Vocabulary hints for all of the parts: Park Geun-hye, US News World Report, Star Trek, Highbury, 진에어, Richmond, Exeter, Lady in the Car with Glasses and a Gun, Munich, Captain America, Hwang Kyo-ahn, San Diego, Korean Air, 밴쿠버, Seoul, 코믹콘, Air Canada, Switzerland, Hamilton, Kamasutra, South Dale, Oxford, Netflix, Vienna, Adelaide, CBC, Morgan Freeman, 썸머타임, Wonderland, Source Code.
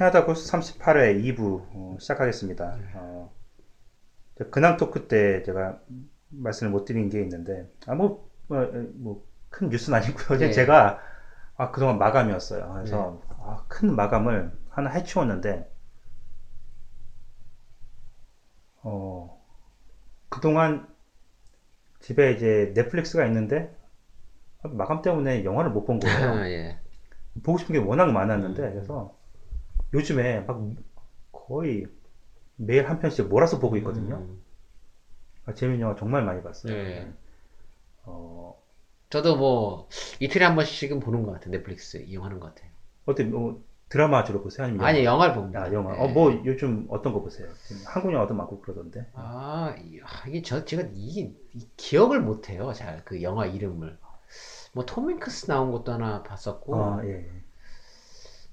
캐나다 구스 38회 2부 시작하겠습니다. 근황 토크 때 제가 말씀을 못 드린 게 있는데 큰 뉴스는 아니고요. 네. 제가 그동안 마감이었어요. 그래서 네. 큰 마감을 하나 해치웠는데 그동안 집에 이제 넷플릭스가 있는데 마감 때문에 영화를 못 본 거예요. 예. 보고 싶은 게 워낙 많았는데 그래서 요즘에 막 거의 매일 한 편씩 몰아서 보고 있거든요. 재밌는 영화 정말 많이 봤어요. 예. 저도 이틀에 한 번씩은 보는 것 같아요. 넷플릭스 이용하는 것 같아요. 어때? 드라마 주로 보세요? 아니면 아니 영화를 봅니다. 영화. 네. 요즘 어떤 거 보세요? 지금 한국 영화도 많고 그러던데. 제가 기억을 못해요. 잘 그 영화 이름을. 톰 행크스 나온 것도 하나 봤었고, 예.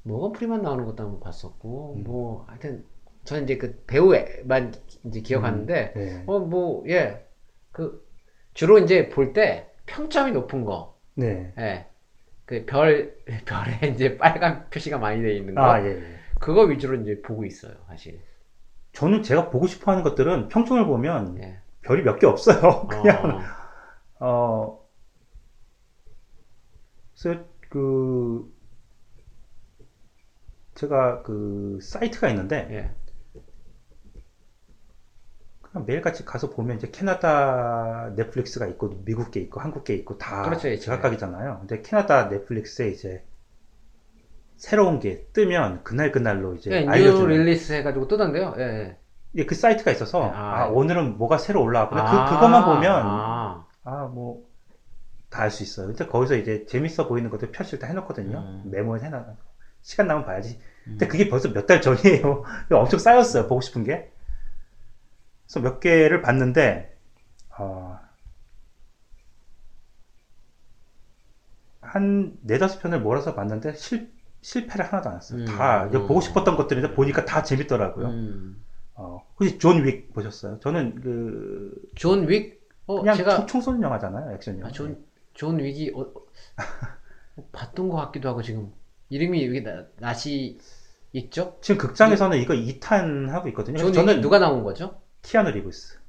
모건 프리만 나오는 것도 한번 봤었고, 하여튼 저는 이제 그 배우만 이제 기억하는데, 예. 주로 이제 볼 때 평점이 높은 거, 네, 예. 그 별에 이제 빨간 표시가 많이 되어 있는 거, 예. 그거 위주로 이제 보고 있어요, 사실. 저는 제가 보고 싶어하는 것들은 평점을 보면 예. 별이 몇 개 없어요, 그냥. 그래서 제가 사이트가 있는데 예. 그냥 매일같이 가서 보면 이제 캐나다 넷플릭스가 있고 미국 게 있고 한국 게 있고 다 그렇죠, 제각각이잖아요. 근데 캐나다 넷플릭스에 이제 새로운 게 뜨면 그날그날로 이제 알려주는 릴리스 해가지고 뜨던데요. 예. 예, 그 사이트가 있어서 오늘은 뭐가 새로 올라왔구나. 그것만 보면 다 알 수 있어요. 근데 거기서 이제 재밌어 보이는 것도 표시를 다 해놓거든요. 메모에 해놔. 시간 나면 봐야지. 근데 그게 벌써 몇 달 전이에요. 엄청 쌓였어요. 보고 싶은 게. 그래서 몇 개를 봤는데, 한 4-5편을 몰아서 봤는데, 실패를 하나도 안 했어요. 다, 보고 싶었던 것들인데 보니까 다 재밌더라고요. 혹시 존 윅 보셨어요? 저는 존 윅? 그냥 총 쏘는 영화잖아요. 액션 영화. 존 윅이 봤던 것 같기도 하고 지금 이름이 여기 낯이 있죠? 지금 극장에서는 이거 2탄 하고 있거든요. 저는 누가 나온 거죠? 키아누 리브스.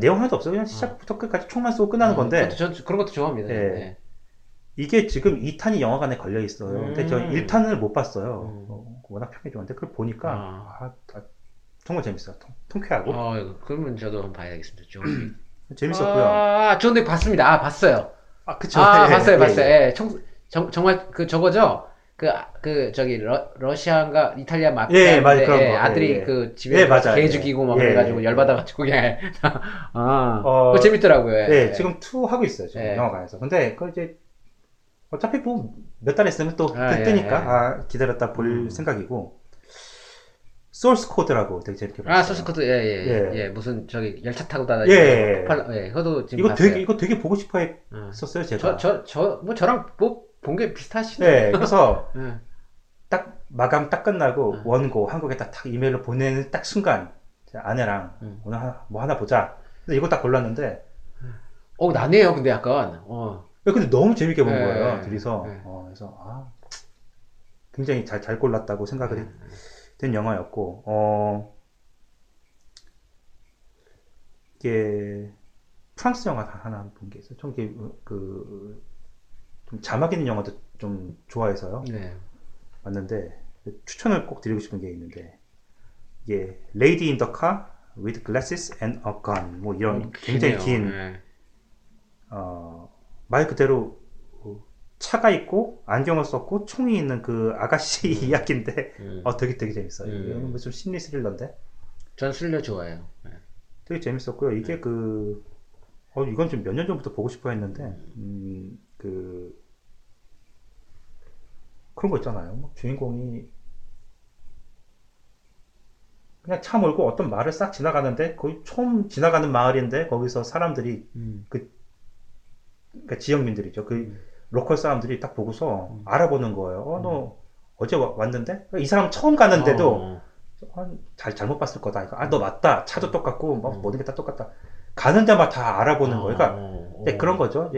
내용 하나도 없어요. 그냥 시작부터 끝까지 총만 쏘고 끝나는 건데. 저 그런 것도 좋아합니다. 예. 네. 이게 지금 2탄이 영화관에 걸려 있어요. 근데 저 1탄을 못 봤어요. 워낙 평이 좋은데 그걸 보니까 정말 재밌어요. 통쾌하고. 그러면 저도 한번 봐야겠습니다. 존 윅. 재밌었고요. 존 윅 봤습니다. 봤어요. 그쵸. 봤어요. 예. 정말, 저거죠? 러시아인가, 이탈리아 마피아. 예, 맞아요. 아들이 집에 개 죽이고 막 그래가지고 열받아가지고 그냥. 그거 재밌더라고요. 지금 2 하고 있어요. 지금 영화관에서. 근데, 그거 이제, 어차피 몇 달 있으면 또 뜨니까, 기다렸다 볼 생각이고. 소스 코드라고 되게 재밌게 봤어요. 소스 코드 예. 무슨 열차 타고 다니는 그것도 지금 봤어요. 이거 되게 보고 싶어 했었어요, 제가. 저랑 본 게 비슷하시네. 예. 그래서 딱 마감 딱 끝나고 원고 한국에 딱 이메일로 보내는 딱 순간 아내랑 오늘 하나 보자. 근데 이거 딱 골랐는데 나네요. 근데 약간 근데 너무 재밌게 본 거예요. 둘이서. 그래서 굉장히 잘 골랐다고 생각을 된 영화였고, 이게, 프랑스 영화 하나 본 게 있어요. 좀, 좀 자막 있는 영화도 좀 좋아해서요. 네. 왔는데, 추천을 꼭 드리고 싶은 게 있는데, 이게, Lady in the Car with Glasses and a Gun. 이런 굉장히 긴, 말 그대로, 차가 있고 안경을 썼고 총이 있는 그 아가씨 이야기인데 되게 재밌어요. 이건 무슨 심리 스릴러인데. 전 스릴러 좋아해요. 네. 되게 재밌었고요. 이게 이건 좀 몇 년 전부터 보고 싶어 했는데 그런 거 있잖아요. 막 주인공이 그냥 차 몰고 어떤 마을을 싹 지나가는데 거의 처음 지나가는 마을인데 거기서 사람들이 그러니까 지역민들이죠. 로컬 사람들이 딱 보고서 알아보는 거예요. 너 어제 왔는데? 이 사람 처음 가는데도 잘못 봤을 거다. 너 맞다. 차도 똑같고 모든 게 다 똑같다. 가는 데마다 다 알아보는 거예요. 그러니까 그런 거죠.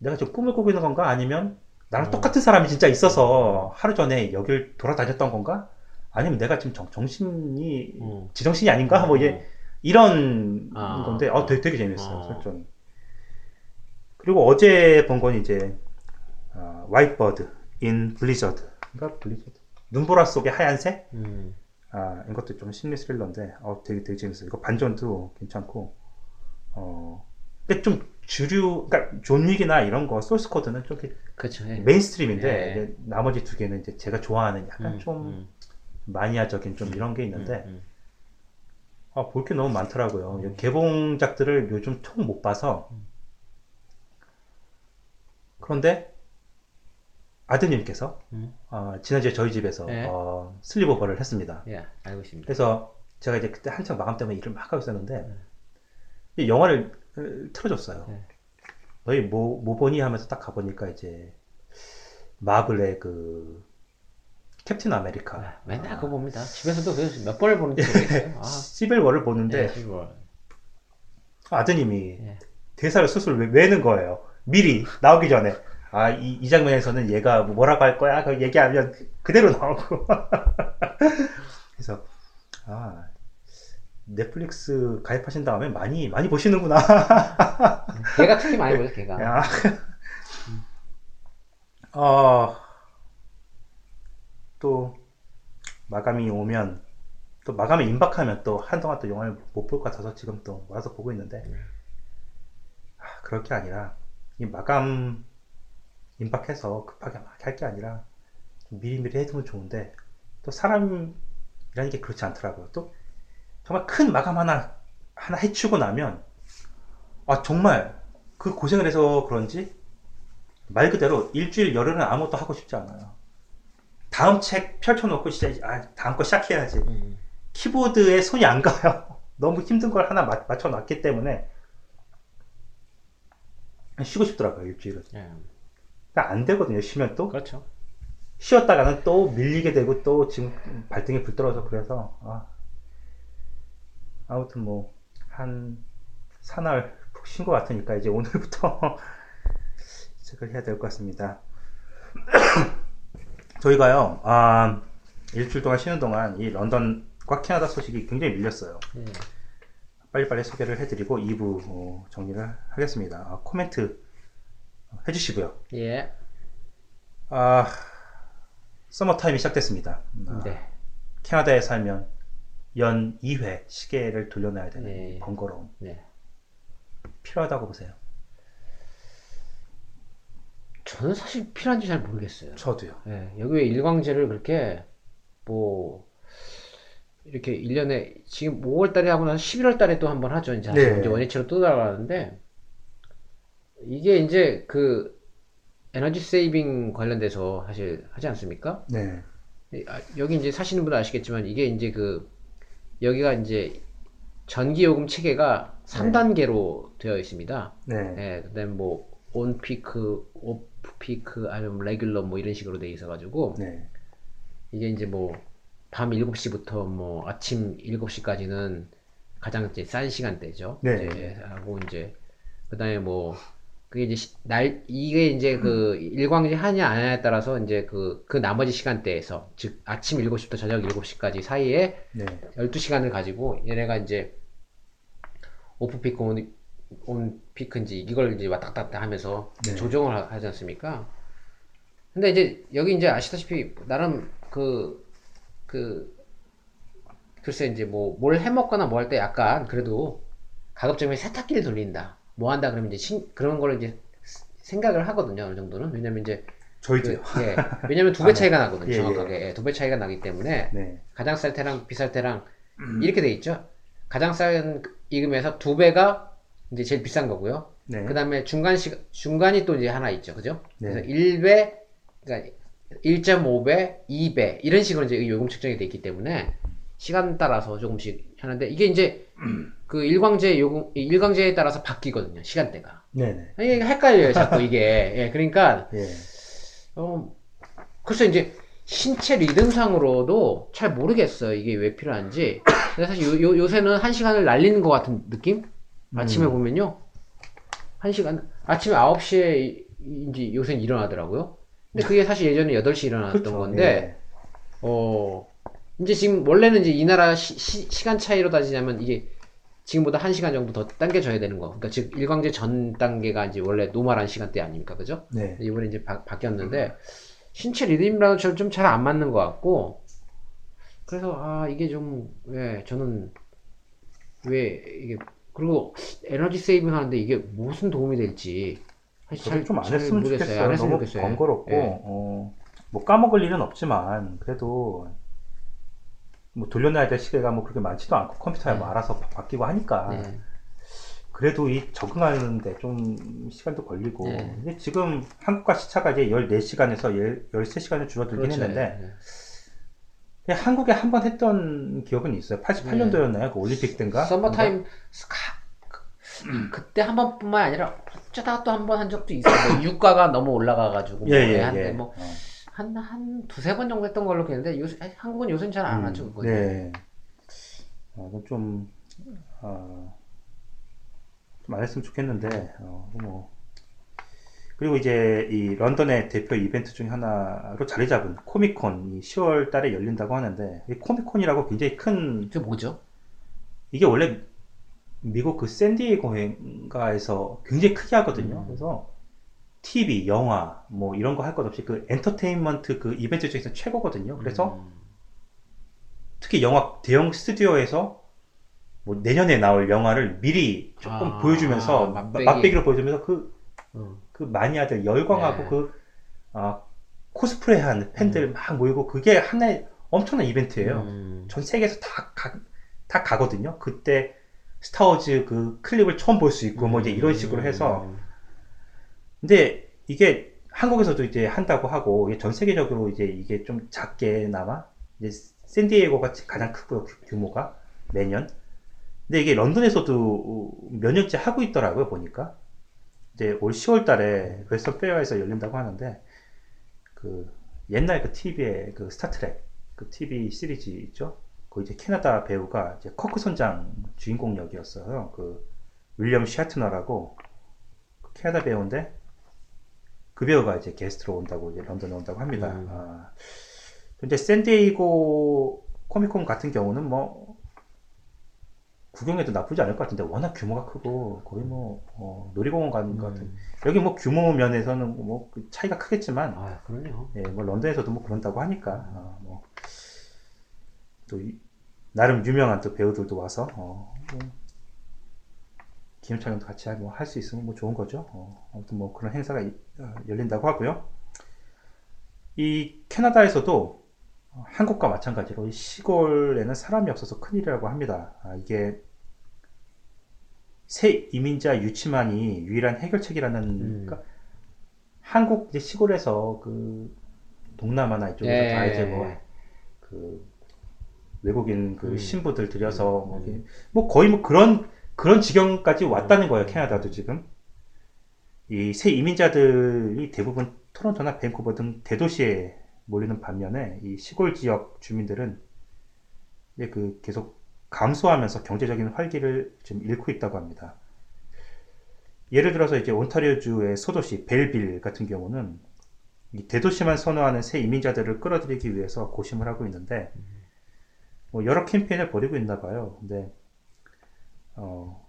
내가 지금 꿈을 꾸고 있는 건가? 아니면 나랑 똑같은 사람이 진짜 있어서 하루 전에 여길 돌아다녔던 건가? 아니면 내가 지금 정신이 지정신이 아닌가? 뭐 이제 이런 건데 되게 재밌어요. 설정이. 그리고 어제 본 건 이제 White Bird in Blizzard. 그러니까 Blizzard. 눈보라 속의 하얀색? 이것도 좀 심리 스릴러인데 되게 재밌어요. 이거 반전도 괜찮고 근데 좀 주류, 그러니까 존 윅이나 이런 거 소스 코드는 좀 예. 메인스트림인데 예. 나머지 두 개는 이제 제가 좋아하는 약간 좀 마니아적인 좀 이런 게 있는데 볼 게 너무 많더라고요. 개봉작들을 요즘 통 못 봐서 그런데 아드님께서 지난주에 저희 집에서 예. 슬립오버를 했습니다. 예, 알고 있습니다. 그래서 제가 이제 그때 한창 마감 때문에 일을 막 하고 있었는데 이 영화를 틀어줬어요. 네. 너희 뭐 보니 하면서 딱 가보니까 이제 마블의 그 캡틴 아메리카. 네, 맨날 그거 봅니다. 집에서도 그래서 몇 번을 보는지 모르겠어요. 시빌워를 보는데 네, 아드님이 네. 대사를 스스로 외는 거예요. 미리 나오기 전에 이 장면에서는 얘가 뭐라고 할 거야? 그 얘기하면 그대로 나오고 그래서 넷플릭스 가입하신 다음에 많이 보시는구나. 걔가 특히 많이 보죠, 걔가. 또 마감이 오면 또 마감이 임박하면 또 한동안 또 영화를 못 볼 것 같아서 지금 또 와서 보고 있는데 그럴 게 아니라 이 마감 임박해서 급하게 막 할 게 아니라 미리미리 해두면 좋은데 또 사람이라는 게 그렇지 않더라고요. 또 정말 큰 마감 하나 해치고 나면 정말 그 고생을 해서 그런지 말 그대로 일주일 열흘은 아무것도 하고 싶지 않아요. 다음 책 펼쳐놓고 진짜 다음 거 시작해야지. 키보드에 손이 안 가요. 너무 힘든 걸 하나 맞춰놨기 때문에 쉬고 싶더라고요. 일주일은. 그러니까 안 되거든요. 쉬면 또. 그렇죠. 쉬었다가는 또 밀리게 되고 또 지금 발등에 불 떨어져. 그래서 아무튼 뭐 한 사나흘 푹 쉰 것 같으니까 이제 오늘부터 시작을 해야 될 것 같습니다. 저희가요 일주일 동안 쉬는 동안 이 런던과 캐나다 소식이 굉장히 밀렸어요. 빨리빨리 소개를 해드리고 2부 정리를 하겠습니다. 코멘트 해주시고요. 예. 서머타임이 시작됐습니다. 네. 캐나다에 살면 연 2회 시계를 돌려놔야 되는 네. 번거로움 네. 필요하다고 보세요? 저는 사실 필요한지 잘 모르겠어요. 저도요. 네, 여기 왜 일광제를 그렇게 뭐 이렇게 1년에 지금 5월달에 하고 나서 11월달에 또 한번 하죠. 이제 네. 원위치로 또 돌아가는데 이게 이제 그 에너지 세이빙 관련돼서 사실 하지 않습니까? 네. 여기 이제 사시는 분은 아시겠지만 이게 이제 그 여기가 이제 전기요금 체계가 3단계로 네. 되어 있습니다. 네. 네. 그 다음에 뭐, 온피크, 오프피크, 아니면 레귤러 뭐 이런 식으로 되어 있어가지고, 네. 이게 이제 뭐, 밤 7시부터 뭐, 아침 7시까지는 가장 이제 싼 시간대죠. 네. 이제 하고 이제, 그 다음에 뭐, 그게 이제 이게 이제 그, 일광제 하냐 안 하냐에 따라서 이제 그 나머지 시간대에서, 즉, 아침 7시부터 저녁 7시까지 사이에 네. 12시간을 가지고, 얘네가 이제, 오프피크, 온피크인지, 이걸 이제 왔다 갔다 하면서 네. 조정을 하지 않습니까? 근데 이제, 여기 이제 아시다시피, 나름 글쎄 이제 뭐, 뭘 해먹거나 뭐 할 때 약간, 그래도, 가급적이면 세탁기를 돌린다. 뭐 한다 그러면 이제 그런 걸 이제 생각을 하거든요. 어느 정도는. 왜냐면 이제 저희도요. 예. 왜냐면 두 배 차이가 나거든요. 예, 정확하게. 예. 두 배 차이가 나기 때문에 네. 가장 쌀 때랑 비쌀 때랑 이렇게 돼 있죠. 가장 싼 이금에서 2배가 이제 제일 비싼 거고요. 네. 그다음에 중간이 또 이제 하나 있죠. 그죠? 네. 그래서 1배, 그러니까 1.5배, 2배 이런 식으로 이제 요금 책정이 돼 있기 때문에 시간 따라서 조금씩 하는데 이게 이제 그 일광제에 따라서 바뀌거든요. 시간대가. 네네. 이게 헷갈려요. 자꾸 이게. 예, 그러니까 예. 글쎄 이제 신체 리듬상으로도 잘 모르겠어요. 이게 왜 필요한지. 근데 사실 요새는 한 시간을 날리는 것 같은 느낌? 아침에 보면요. 한 시간 아침에 9시에 이제 요새는 일어나더라고요. 근데 그게 사실 예전에 8시에 일어났던 그쵸, 건데, 예. 이제 지금 원래는 이제 이 나라 시간 차이로 따지자면 이게 지금보다 1시간 정도 더 당겨져야 되는 거. 그러니까 즉 일광제 전 단계가 이제 원래 노멀한 시간대 아닙니까, 그죠? 네. 이번에 이제 바뀌었는데 신체 리듬이라도 좀 잘 안 맞는 것 같고, 그래서 아 이게 좀 왜 저는 왜 이게 그리고 에너지 세이빙 하는데 이게 무슨 도움이 될지 사실 좀 안 했으면 좋겠어요. 안 했으면 너무 좋겠어요. 번거롭고 예. 뭐 까먹을 일은 없지만 그래도. 뭐 돌려놔야 될 시계가 뭐 그렇게 많지도 않고 컴퓨터에 네. 뭐 알아서 바뀌고 하니까 네. 그래도 이 적응하는데 좀 시간도 걸리고 네. 근데 지금 한국과 시차가 이제 14시간에서 13시간을 줄어들긴 그렇죠. 했는데 네. 한국에 한 번 했던 기억은 있어요. 88년도였나요? 네. 그 올림픽 때인가? 서머타임 그때 한 번뿐만 아니라 어쩌다가 또 한 번 한 적도 있어요. 유가가 너무 올라가가지고 한데 뭐 두세 번 정도 했던 걸로 했는데, 한국은 요새는 잘 안 하죠, 그거. 네. 좀 안 했으면 좋겠는데, 뭐. 그리고 이제, 이 런던의 대표 이벤트 중에 하나로 자리 잡은 코믹콘이 10월 달에 열린다고 하는데, 이 코믹콘이라고 굉장히 큰. 그게 뭐죠? 이게 원래 미국 그 샌디에고인가에서 굉장히 크게 하거든요. 그래서, TV, 영화, 뭐 이런 거 할 것 없이 그 엔터테인먼트 그 이벤트 중에서 최고거든요. 그래서 특히 영화 대형 스튜디오에서 뭐 내년에 나올 영화를 미리 조금 보여주면서 맛배기로 보여주면서 그 마니아들 열광하고 네. 코스프레한 팬들 막 모이고 그게 하나의 엄청난 이벤트예요. 전 세계에서 다 가거든요. 그때 스타워즈 그 클립을 처음 볼 수 있고 뭐 이제 이런 식으로 해서 근데 이게 한국에서도 이제 한다고 하고 전 세계적으로 이제 이게 좀 작게나마 이제 샌디에이고가 가장 크고요 규모가 매년. 근데 이게 런던에서도 몇 년째 하고 있더라고요 보니까. 이제 올 10월달에 웨스턴 페어에서 열린다고 하는데 그 옛날 그 TV의 그 스타트렉 그 TV 시리즈 있죠. 그 이제 캐나다 배우가 이제 커크 선장 주인공 역이었어요. 그 윌리엄 샤트너라고. 캐나다 배우인데 그 배우가 이제 게스트로 온다고 이제 런던에 온다고 합니다. 이제 샌디에이고 코믹콘 같은 경우는 뭐 구경해도 나쁘지 않을 것 같은데 워낙 규모가 크고 거의 뭐 놀이공원 가는 것 같은 여기 뭐 규모 면에서는 뭐 차이가 크겠지만 그럼요. 예, 뭐 런던에서도 뭐 그런다고 하니까 뭐 또 나름 유명한 또 배우들도 와서 기념 촬영도 같이 할 수 있으면 뭐 좋은 거죠. 아무튼 뭐 그런 행사가 열린다고 하고요. 이 캐나다에서도 한국과 마찬가지로 시골에는 사람이 없어서 큰일이라고 합니다. 이게 새 이민자 유치만이 유일한 해결책이라는 그러니까 한국 이제 시골에서 그 동남아나 이쪽에서 예. 다 이제 뭐 외국인 신부들 들여서 뭐 거의 뭐 그런 지경까지 왔다는 거예요. 캐나다도 지금 이 새 이민자들이 대부분 토론토나 밴쿠버 등 대도시에 몰리는 반면에 이 시골 지역 주민들은 이제 계속 감소하면서 경제적인 활기를 좀 잃고 있다고 합니다. 예를 들어서 이제 온타리오주의 소도시 벨빌 같은 경우는 이 대도시만 선호하는 새 이민자들을 끌어들이기 위해서 고심을 하고 있는데 뭐 여러 캠페인을 벌이고 있나 봐요. 근데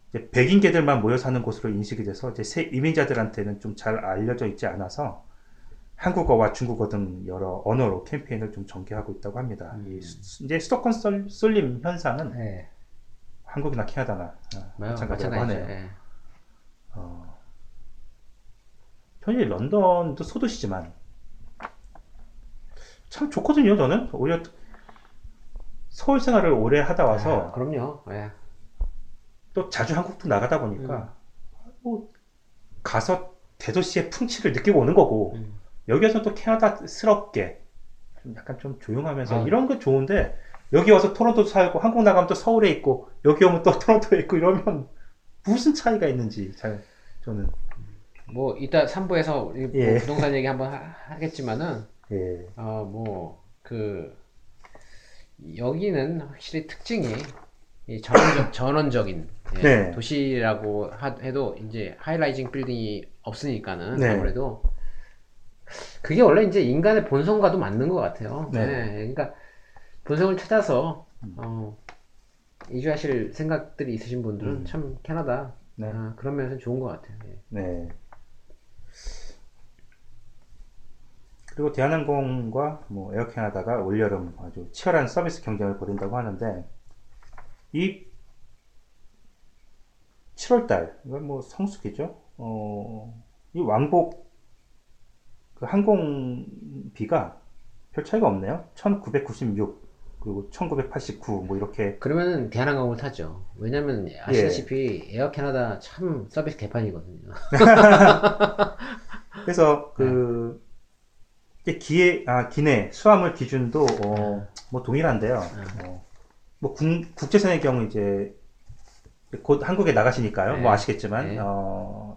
이제 백인계들만 모여 사는 곳으로 인식이 돼서 이제 새 이민자들한테는 좀 잘 알려져 있지 않아서 한국어와 중국어 등 여러 언어로 캠페인을 좀 전개하고 있다고 합니다. 이제 수도권 쏠림 현상은 네. 한국이나 캐나다나 마찬가지라고 하네요. 네. 현재 런던도 소도시지만 참 좋거든요. 저는 오히려 서울 생활을 오래 하다 와서 그럼요. 네. 또 자주 한국도 나가다 보니까 뭐 가서 대도시의 풍치를 느끼고 오는 거고 여기에서 또 캐나다스럽게 좀 약간 좀 조용하면서 이런 거 좋은데 여기 와서 토론토 살고 한국 나가면 또 서울에 있고 여기 오면 또 토론토에 있고 이러면 무슨 차이가 있는지 잘 저는 뭐 이따 3부에서 예. 뭐 부동산 얘기 한번 하겠지만은 예. 뭐 여기는 확실히 특징이 이 전원적인 예, 네. 도시라고 해도 이제 하이라이징 빌딩이 없으니까는 네. 아무래도 그게 원래 이제 인간의 본성과도 맞는 것 같아요. 네. 네. 그러니까 본성을 찾아서 이주하실 생각들이 있으신 분들은 참 캐나다 네. 아, 그런 면에서는 좋은 것 같아요. 예. 네. 그리고 대한항공과 뭐 에어캐나다가 올여름 아주 치열한 서비스 경쟁을 벌인다고 하는데 이 7월달 이건 뭐 성수기죠. 이 왕복 그 항공비가 별 차이가 없네요. 1996 그리고 1989 뭐 이렇게. 그러면은 대한항공을 타죠. 왜냐면 아시다시피 예. 에어캐나다 참 서비스 개판이거든요. 그래서 그 기내 수화물 기준도 뭐 동일한데요. 뭐 국제선의 경우 이제 곧 한국에 나가시니까요. 네. 뭐 아시겠지만 네.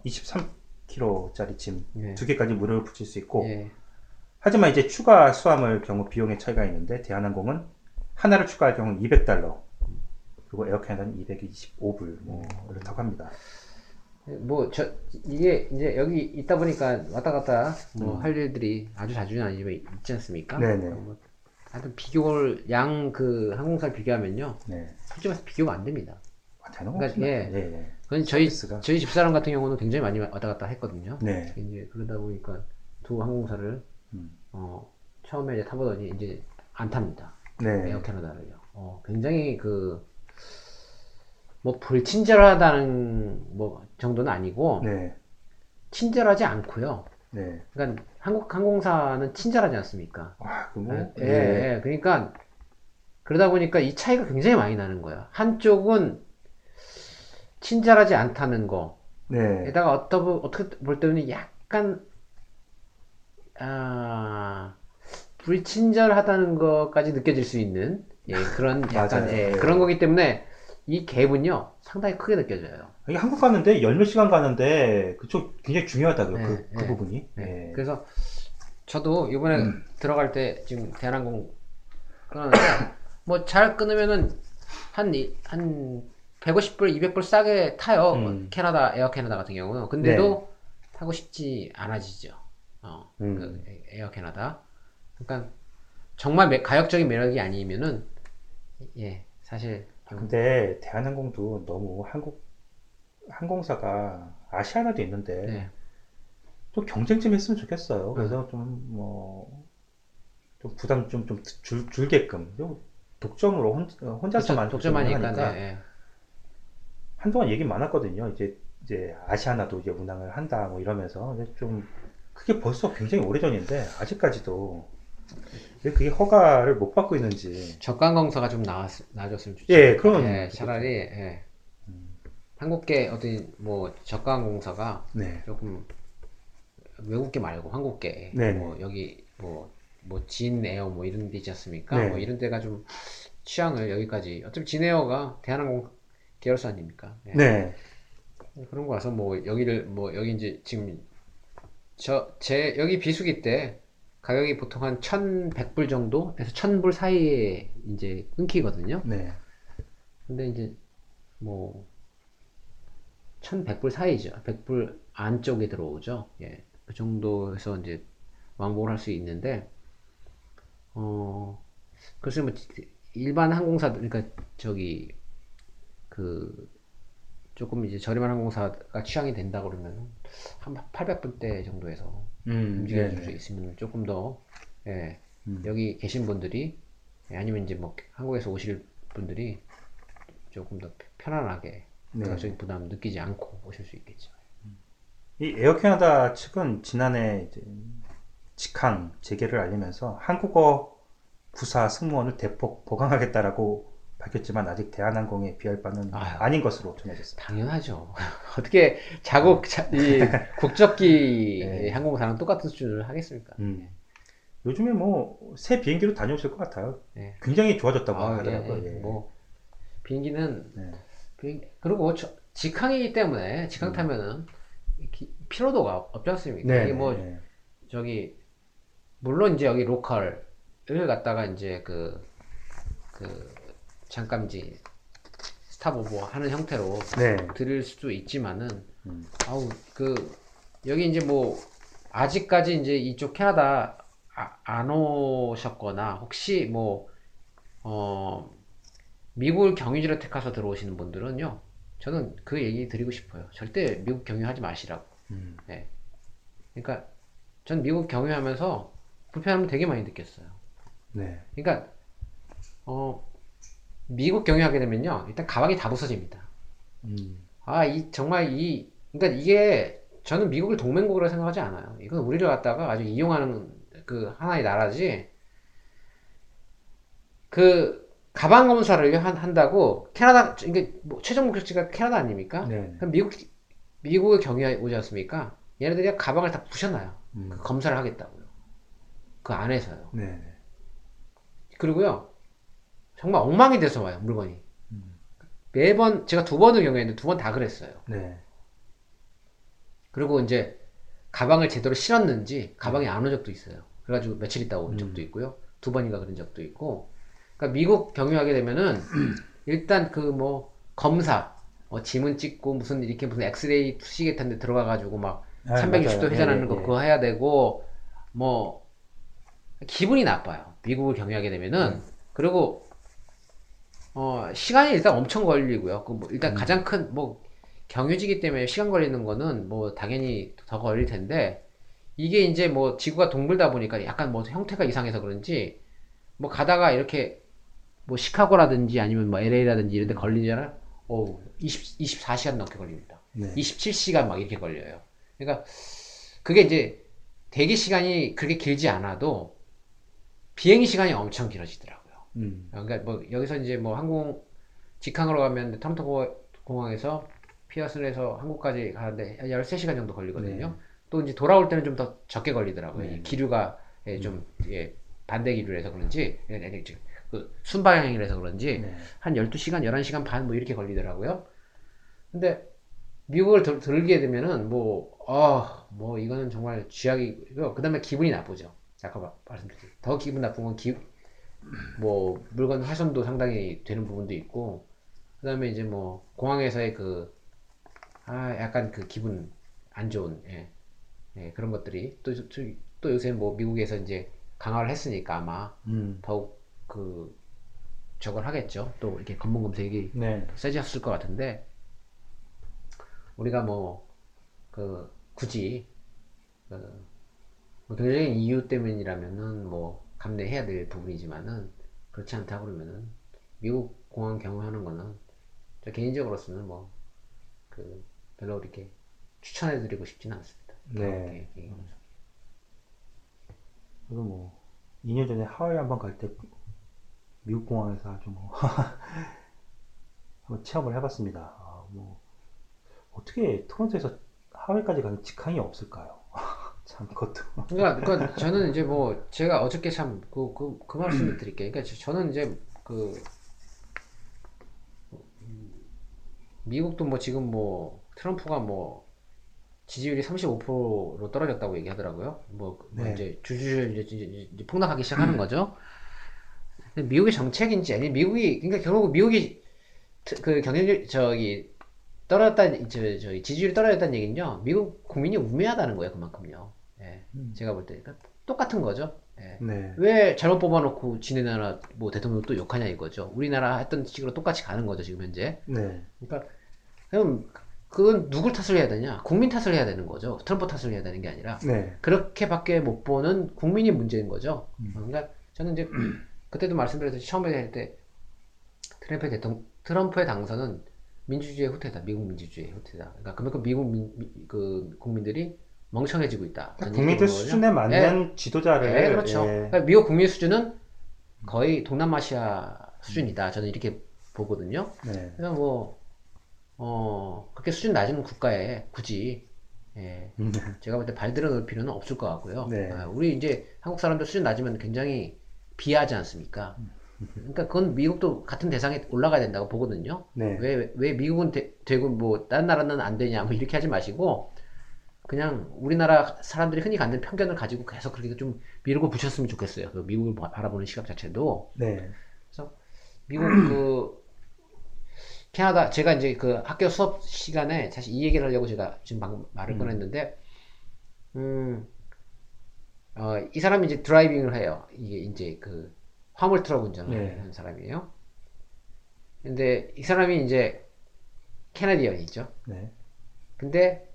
23kg 짜리 짐 두 개까지 무료로 붙일 수 있고 네. 하지만 이제 추가 수화물 경우 비용의 차이가 있는데 대한항공은 하나를 추가할 경우 200달러 그리고 에어캐나다는 225불 뭐 이렇다고 합니다. 뭐 이게 이제 여기 있다 보니까 왔다 갔다 뭐 할 일들이 아주 자주는 아니지만 있지 않습니까? 네네. 뭐 하여튼 비교를 그 항공사를 비교하면요. 네. 솔직히 말해서 비교가 안 됩니다. 아, 되는 거죠. 그러니까, 예. 네. 그건 저희 집사람 같은 경우는 굉장히 많이 왔다 갔다 했거든요. 네. 이제 그러다 보니까 두 항공사를 처음에 이제 타보더니 이제 안 탑니다. 네. 에어 캐나다를요. 굉장히 뭐 불친절하다는 뭐 정도는 아니고 네. 친절하지 않고요. 네. 그러니까 한국 항공사는 친절하지 않습니까? 아, 그건 예, 네. 예. 그러니까 그러다 보니까 이 차이가 굉장히 많이 나는 거예요. 한쪽은 친절하지 않다는 거. 네. 게다가 어떻게 볼 때는 약간 불친절하다는 것까지 느껴질 수 있는 예, 그런 약간 예, 그런 거기 때문에. 이 갭은요 상당히 크게 느껴져요. 이게 한국 가는데 열몇 시간 가는데 그쪽 굉장히 중요하다고요. 네, 그 부분이. 네. 네. 그래서 저도 이번에 들어갈 때 지금 대한항공 끊었는데 뭐 잘 끊으면은 한 150불, 200불 싸게 타요. 캐나다 에어캐나다 같은 경우는. 근데도 네. 타고 싶지 않아지죠. 그 에어캐나다. 그러니까 정말 가격적인 매력이 아니면은 예 사실. 근데 대한항공도 너무 한국 항공사가 아시아나도 있는데 네. 좀 경쟁 좀 했으면 좋겠어요. 그래서 좀 부담 좀 줄게끔 좀 독점으로 혼자서만 그렇죠. 독점하니까 네. 한동안 얘기 많았거든요. 이제 아시아나도 이제 운항을 한다 뭐 이러면서 좀 그게 벌써 굉장히 오래전인데 아직까지도. 왜 그게 허가를 못 받고 있는지. 저가항공사가 좀 나아졌으면 좋죠. 예, 그럼. 예, 차라리, 예. 한국계, 저가항공사가 네. 조금, 외국계 말고 한국계, 네. 여기, 진에어, 이런 데 있지 않습니까? 네. 이런 데가 좀 취향을 여기까지, 어차피 진에어가 대한항공 계열사 아닙니까? 예. 네. 그런 거 와서 여기 이제 지금, 여기 비수기 때, 가격이 보통 한 1,100불 정도에서 1,000불 사이에 이제 끊기거든요. 네. 근데 이제 1,100불 사이죠. 100불 안쪽에 들어오죠. 예. 그 정도에서 이제 왕복을 할 수 있는데, 글쎄 일반 항공사들, 그러니까 조금 이제 저렴한 항공사가 취향이 된다 그러면 한 800불대 정도에서 움직여 줄 수 있으면 조금 더 여기 계신 분들이 아니면 이제 한국에서 오실 분들이 조금 더 편안하게 가격적인 부담 느끼지 않고 오실 수 있겠죠. 이 에어캐나다 측은 지난해 이제 직항 재개를 알리면서 한국어 구사 승무원을 대폭 보강하겠다라고 밝혔지만 아직 대한항공에 비할 바는 아닌 것으로 전해졌습니다. 당연하죠. 어떻게 이 국적기 네. 항공사랑 똑같은 수준을 하겠습니까? 네. 요즘에 새 비행기로 다녀오실 것 같아요. 네. 굉장히 좋아졌다고 하더라고요. 예. 비행기는 네. 그리고 직항이기 때문에 직항 타면은 피로도가 없지 않습니까? 네. 이게 네. 물론 이제 여기 로컬을 갔다가 이제 잠깐 이제 스탑오버 하는 형태로 네. 드릴 수도 있지만은 여기 이제 아직까지 이제 이쪽 캐나다 안 오셨거나 혹시 뭐 미국 경유지를 택해서 들어오시는 분들은요, 저는 그 얘기 드리고 싶어요. 절대 미국 경유하지 마시라고. 네. 그러니까 전 미국 경유하면서 불편함을 되게 많이 느꼈어요. 네. 그러니까 미국 경유하게 되면요, 일단 가방이 다 부서집니다. 그러니까 이게 저는 미국을 동맹국으로 생각하지 않아요. 이건 우리를 갖다가 아주 이용하는 그 하나의 나라지. 그 가방 검사를 한다고 캐나다, 그러니까 뭐 최종 목적지가 캐나다 아닙니까? 네. 그럼 미국에 경유해 오지 않습니까? 얘네들이 가방을 다 부셔놔요. 그 검사를 하겠다고요. 그 안에서요. 네. 그리고요, 정말 엉망이 돼서 와요, 물건이. 매번 제가 두 번을 경유했는데 두 번 다 그랬어요. 네. 그리고 이제 가방을 제대로 실었는지 가방이 안 온 적도 있어요. 그래가지고 며칠 있다 온 적도 있고요. 두 번인가 그런 적도 있고. 그러니까 미국 경유하게 되면은 일단 그 뭐 검사, 지문 찍고 무슨 이렇게 무슨 엑스레이 투시계 탄데 들어가가지고 막 360도 회전하는 거 그거 해야 되고 뭐 기분이 나빠요. 미국을 경유하게 되면은. 그리고 시간이 일단 엄청 걸리고요. 그 뭐 일단 가장 큰 뭐 경유지기 때문에 시간 걸리는 거는 뭐 당연히 더 걸릴 텐데, 이게 이제 뭐 지구가 동글다 보니까 약간 뭐 형태가 이상해서 그런지 뭐 가다가 이렇게 뭐 시카고라든지 아니면 뭐 LA라든지 이런 데 걸리잖아. 24시간 넘게 걸립니다. 네. 27시간 막 이렇게 걸려요. 그러니까 그게 이제 대기 시간이 그렇게 길지 않아도 비행 시간이 엄청 길어지더라고요. 그러니까 뭐 여기서 이제 뭐 항공 직항으로 가면 토론토 공항에서 피어슨에서 한국까지 가는데 13시간 정도 걸리거든요. 네. 또 이제 돌아올 때는 좀 더 적게 걸리더라고요. 네. 기류가 좀 반대 기류라서 그런지, 그 순방향이라서 그런지 네. 한 12시간, 11시간 반 뭐 이렇게 걸리더라고요. 근데 미국을 들게 되면은 뭐 이거는 정말 쥐약이고요. 그 다음에 기분이 나쁘죠. 아까 말씀드렸죠. 더 기분 나쁜 건 뭐 물건 훼손도 상당히 되는 부분도 있고, 그 다음에 이제 뭐 공항에서의 약간 그 기분 안 좋은 그런 것들이 또 요새 뭐 미국에서 이제 강화를 했으니까 아마 더욱 그 저걸 하겠죠. 또 이렇게 검문 검색이 네. 세졌을 것 같은데, 우리가 뭐 그 굳이 그 뭐 경제적인 이유 때문이라면은 뭐 감내해야 될 부분이지만은, 그렇지 않다고 그러면은 미국 공항 경유하는 거는 저 개인적으로서는 뭐 그 별로 이렇게 추천해드리고 싶지는 않습니다. 네. 저도 뭐 2년 전에 하와이 한번 갈 때 미국 공항에서 좀 한번 체험을 해봤습니다. 뭐 어떻게 토론토에서 하와이까지 가는 직항이 없을까요? 참 그것도. 그러니까 저는 이제 뭐 제가 어저께 참 그 말씀을 드릴게요. 그러니까 저는 이제 그 미국도 뭐 지금 뭐 트럼프가 뭐 지지율이 35%로 떨어졌다고 얘기하더라고요. 뭐 이제 주주를 이제 폭락하기 시작하는 거죠. 미국의 정책인지 아니 미국이, 그러니까 결국 미국이 그 경쟁력 떨어졌다는 저희 지지율이 떨어졌다는 얘긴요, 미국 국민이 우매하다는 거예요, 그만큼요. 예, 제가 볼 때 그러니까 똑같은 거죠. 예. 네. 왜 잘못 뽑아놓고 지네 나라 뭐 대통령 또 욕하냐 이거죠. 우리나라 했던 식으로 똑같이 가는 거죠 지금 현재. 네. 그러니까 그럼 그건 누굴 탓을 해야 되냐? 국민 탓을 해야 되는 거죠. 트럼프 탓을 해야 되는 게 아니라. 네. 그렇게밖에 못 보는 국민이 문제인 거죠. 그러니까 저는 이제 그때도 말씀드렸듯이 처음에 할 때 트럼프의 당선은 민주주의의 후퇴다. 미국 민주주의의 후퇴다. 그러니까 그만큼 미국 그 국민들이 멍청해지고 있다. 국민들 수준에 맞는 지도자를. 네, 그렇죠. 그러니까 미국 국민 수준은 거의 동남아시아 수준이다. 저는 이렇게 보거든요. 네. 그래서 뭐 그렇게 수준 낮은 국가에 굳이, 제가 볼 때 발들어 놓을 필요는 없을 것 같고요. 네. 우리 이제 한국 사람들 수준 낮으면 굉장히 비하하지 않습니까? 그러니까 그건 미국도 같은 대상에 올라가야 된다고 보거든요. 네. 왜 미국은 되고 뭐, 다른 나라는 안 되냐, 뭐, 이렇게 하지 마시고, 그냥 우리나라 사람들이 흔히 갖는 편견을 가지고 계속 그렇게 좀 밀고 붙였으면 좋겠어요. 그 미국을 바라보는 시각 자체도. 네. 그래서 미국 캐나다, 제가 이제 그 학교 수업 시간에 사실 이 얘기를 하려고 제가 지금 방금 말을 꺼냈는데, 이 사람이 이제 드라이빙을 해요. 이게 이제 그 화물 트럭 운전을 하는 사람이에요. 근데 이 사람이 이제 캐나디언이죠. 네. 근데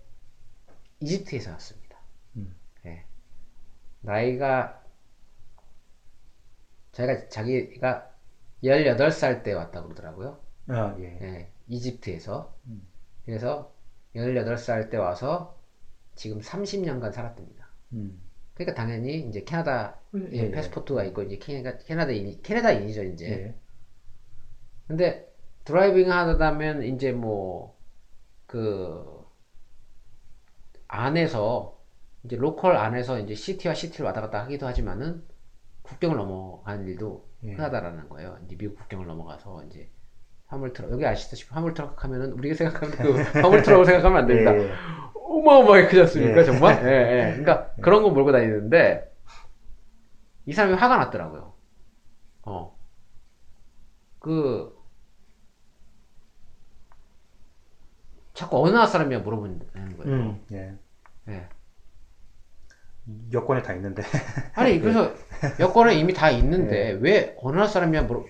이집트에서 왔습니다. 네. 나이가 자기가 18살 때 왔다고 그러더라고요. 아, 예. 네. 이집트에서. 그래서 18살 때 와서 지금 30년간 살았답니다. 그러니까 당연히 이제 캐나다 예, 패스포트가 있고 이제 캐나다인이죠 이제. 예. 근데 드라이빙 하다면 이제 뭐 그 안에서 이제 로컬 안에서 이제 시티와 시티를 왔다 갔다 하기도 하지만은 국경을 넘어가는 일도 흔하다라는 거예요. 이제 미국 국경을 넘어가서 이제 화물트럭, 여기 아시다시피 화물트럭 하면은 우리가 생각하는 그 화물트럭을 생각하면 안 됩니다. 예. 어마어마하게 크지 않습니까? 예. 정말? 예, 예. 그러니까 그런 거 몰고 다니는데 이 사람이 화가 났더라고요. 자꾸 어느 나라 사람이야 물어보는 거예요. 예. 여권에 다 있는데. 아니, 그래서 여권에 이미 다 있는데 왜 어느 나라 사람이야 물어.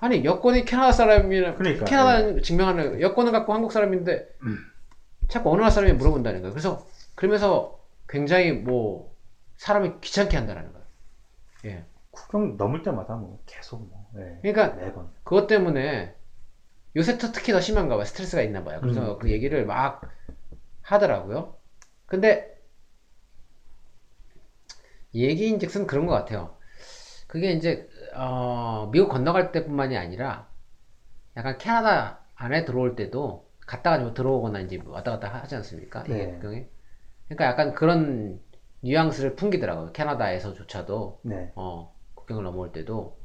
아니, 여권이 캐나다 사람이라, 그러니까, 캐나다 증명하는, 여권을 갖고 한국 사람인데, 자꾸 어느 나라 사람이 물어본다는 거예요. 그러면서 굉장히 뭐, 사람이 귀찮게 한다는 거예요. 예. 국경 넘을 때마다 뭐, 계속 뭐, 예. 그러니까, 매번. 그것 때문에, 요새 특히 더 심한가 봐요. 스트레스가 있나 봐요. 그래서 그 얘기를 막 하더라고요. 근데, 얘기인 즉슨 그런 것 같아요. 그게 이제, 미국 건너갈 때 뿐만이 아니라, 약간 캐나다 안에 들어올 때도, 갔다가 들어오거나 이제 왔다 갔다 하지 않습니까? 이게 국경에. 그러니까 약간 그런 뉘앙스를 풍기더라고요. 캐나다에서조차도, 국경을 넘어올 때도,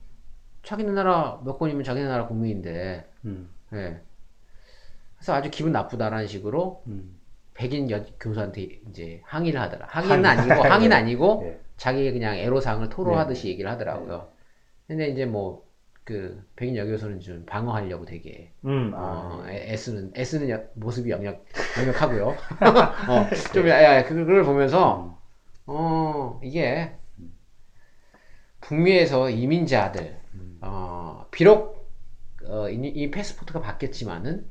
자기네 나라 몇 권이면 자기네 나라 국민인데, 예. 그래서 아주 기분 나쁘다라는 식으로, 백인 교수한테 이제 항의를 하더라. 항의는 아니고, 자기 그냥 애로사항을 토로하듯이 얘기를 하더라고요. 근데 이제 뭐 그 백인 여교수는 좀 방어하려고 되게 애쓰는 모습이 역력하고요. 좀 그걸 보면서 이게 북미에서 이민자들 비록 이 패스포트가 바뀌었지만은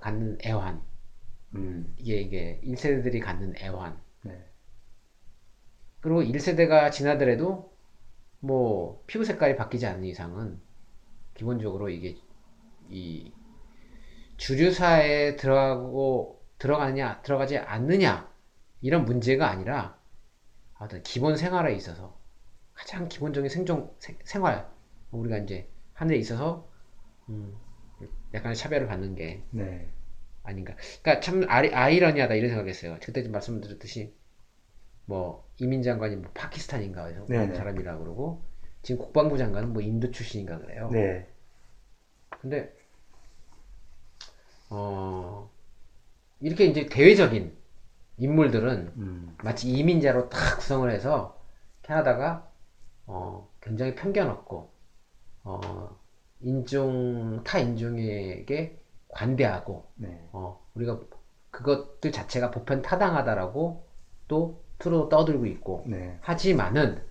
갖는 애환 이게 1세대들이 갖는 애환 그리고 1세대가 지나더라도 뭐 피부 색깔이 바뀌지 않는 이상은 기본적으로 이게 이 주류사에 들어가지 않느냐 이런 문제가 아니라 어떤 기본 생활에 있어서 가장 기본적인 생활 우리가 이제 하는 데 있어서 약간의 차별을 받는 게 아닌가. 그러니까 참 아이러니하다 이런 생각했어요. 그때 좀 말씀드렸듯이 뭐 이민 장관이 뭐 파키스탄인가 해서 사람이라고 그러고 지금 국방부 장관은 뭐 인도 출신인가 그래요. 네. 근데 이렇게 이제 대외적인 인물들은 마치 이민자로 딱 구성을 해서 캐나다가 굉장히 편견 없고 타 인종에게 관대하고 우리가 그것들 자체가 보편 타당하다라고 또 투로 떠들고 있고 하지만은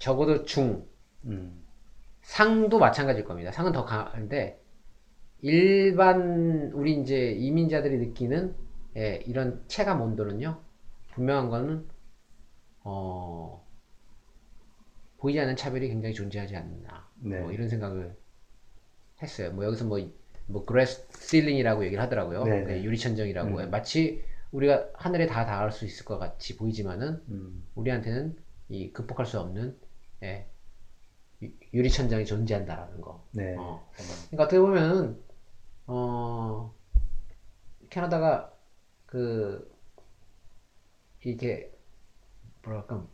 적어도 상도 마찬가지일 겁니다. 상은 더 강한데 일반 우리 이제 이민자들이 느끼는 이런 체감 온도는요 분명한 거는 보이지 않는 차별이 굉장히 존재하지 않나 뭐 이런 생각을 했어요. 뭐 여기서 뭐 그래스 실링이라고 얘기를 하더라고요. 유리천정이라고 마치 우리가 하늘에 다 닿을 수 있을 것 같이 보이지만은 우리한테는 이 극복할 수 없는 유리천장이 존재한다라는 거. 그러니까 어떻게 보면은 캐나다가 그 이렇게 뭐랄까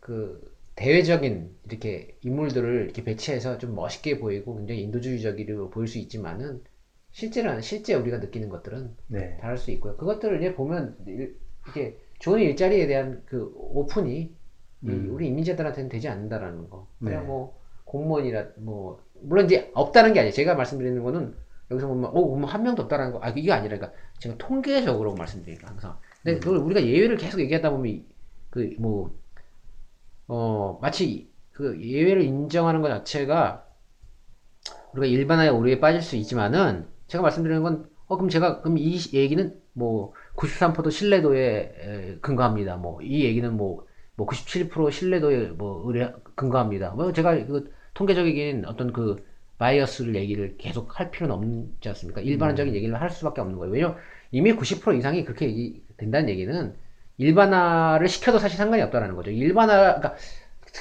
그 대외적인 이렇게 인물들을 이렇게 배치해서 좀 멋있게 보이고 굉장히 인도주의적으로 보일 수 있지만은 실제 우리가 느끼는 것들은 다를 수 있고요. 그것들을 이제 보면 이렇게 좋은 일자리에 대한 그 오픈이 우리 이민자들한테는 되지 않는다라는 거. 그냥 뭐 공무원이라 뭐 물론 이제 없다는 게 아니에요. 제가 말씀드리는 거는 여기서 보면 한 명도 없다라는 거, 아 이게 아니라 그러니까 지금 통계적으로 말씀드리니까 항상. 근데 그걸 우리가 예외를 계속 얘기하다 보면 그 뭐 마치 그 예외를 인정하는 것 자체가 우리가 일반화의 오류에 빠질 수 있지만은 제가 말씀드리는 건 그럼 그럼 이 얘기는 뭐 93% 신뢰도에 근거합니다. 뭐 이 얘기는 뭐 97% 신뢰도에 근거합니다. 뭐 제가 그 통계적인 어떤 그 바이어스를 얘기를 계속 할 필요는 없지 않습니까? 일반적인 얘기를 할 수밖에 없는 거예요. 왜냐면 이미 90% 이상이 그렇게 된다는 얘기는 일반화를 시켜도 사실 상관이 없다라는 거죠. 일반화, 그러니까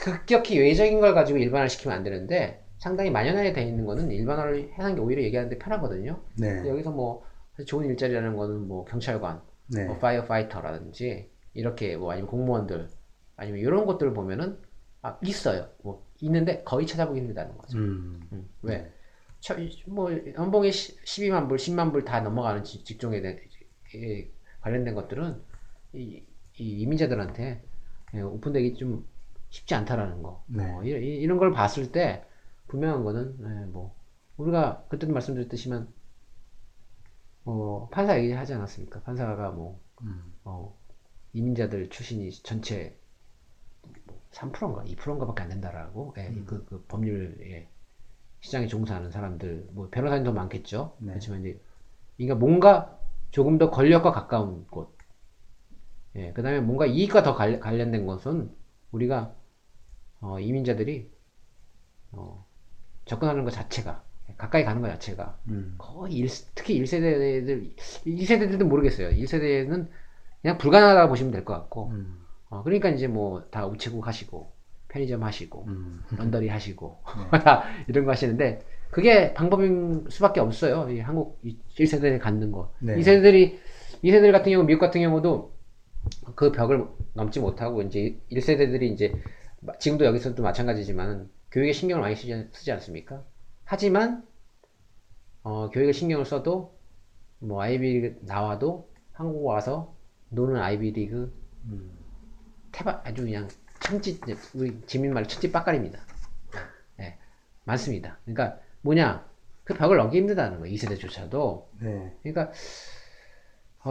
급격히 예외적인 걸 가지고 일반화를 시키면 안 되는데 상당히 만연하게 돼 있는 거는 일반화를 하는 게 오히려 얘기하는데 편하거든요. 네. 여기서 뭐 좋은 일자리라는 거는 뭐 경찰관, 네. 뭐 파이어파이터라든지 이렇게 뭐 아니면 공무원들 아니면 이런 것들을 보면은 아 있어요. 뭐 있는데 거의 찾아보기 힘들다는 거죠. 왜? 뭐 연봉이 12만 불, 10만 불 다 넘어가는 직종에 관련된 것들은 이 이민자들한테 오픈되기 좀 쉽지 않다라는 거. 네. 이런 걸 봤을 때 분명한 거는 뭐 우리가 그때도 말씀드렸듯이만 판사 얘기하지 않았습니까? 판사가 뭐 이민자들 출신이 전체 3%인가 2%인가밖에 안 된다라고 그 법률 시장에 종사하는 사람들 뭐 변호사님 더 많겠죠. 네. 그렇지만 이제 그러니까 뭔가 조금 더 권력과 가까운 곳, 그 다음에 뭔가 이익과 더 관련된 것은 우리가 이민자들이 접근하는 것 자체가 가까이 가는 것 자체가 거의 특히 1세대들 2세대들도 모르겠어요. 1세대는 그냥 불가능하다고 보시면 될 것 같고 그러니까 이제 뭐 다 우체국 하시고 편의점 하시고 런더리 하시고 다 이런 거 하시는데 그게 방법인 수밖에 없어요. 이 한국 1세대를 갖는 거. 네. 2세대들 같은 경우 미국 같은 경우도 그 벽을 넘지 못하고 이제 1세대들이 이제 지금도 여기서도 마찬가지지만은 교육에 신경을 많이 쓰지 않습니까? 하지만 교육에 신경을 써도 뭐 아이비리그 나와도 한국 와서 노는 아이비리그 태박 아주 그냥 천지 우리 지민말로 천지 빡깔입니다. 네, 많습니다. 그러니까 뭐냐 그 벽을 넘기 힘들다는 거예요. 2세대조차도. 네. 그러니까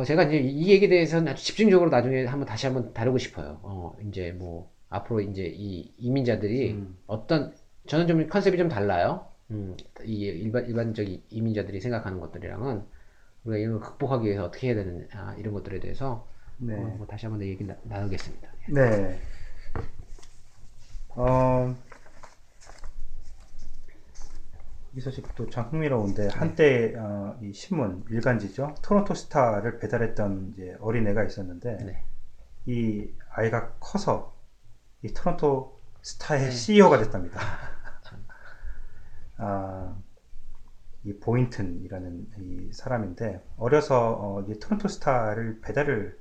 제가 이제 이 얘기에 대해서는 아주 집중적으로 나중에 다시 한번 다루고 싶어요. 이제 뭐 앞으로 이제 이 이민자들이 저는 좀 컨셉이 좀 달라요. 이 일반적인 이민자들이 생각하는 것들이랑은 우리가 이런 걸 극복하기 위해서 어떻게 해야 되는 이런 것들에 대해서 네. 뭐 다시 한번 얘기 나누겠습니다. 네. 이 소식도 참 흥미로운데 한때 네. 이 신문 일간지죠 토론토 스타를 배달했던 이제 어린애가 있었는데 네. 이 아이가 커서 이 토론토 스타의 네. CEO가 됐답니다. 이 보인튼이라는 이 사람인데 어려서 이 토론토 스타를 배달을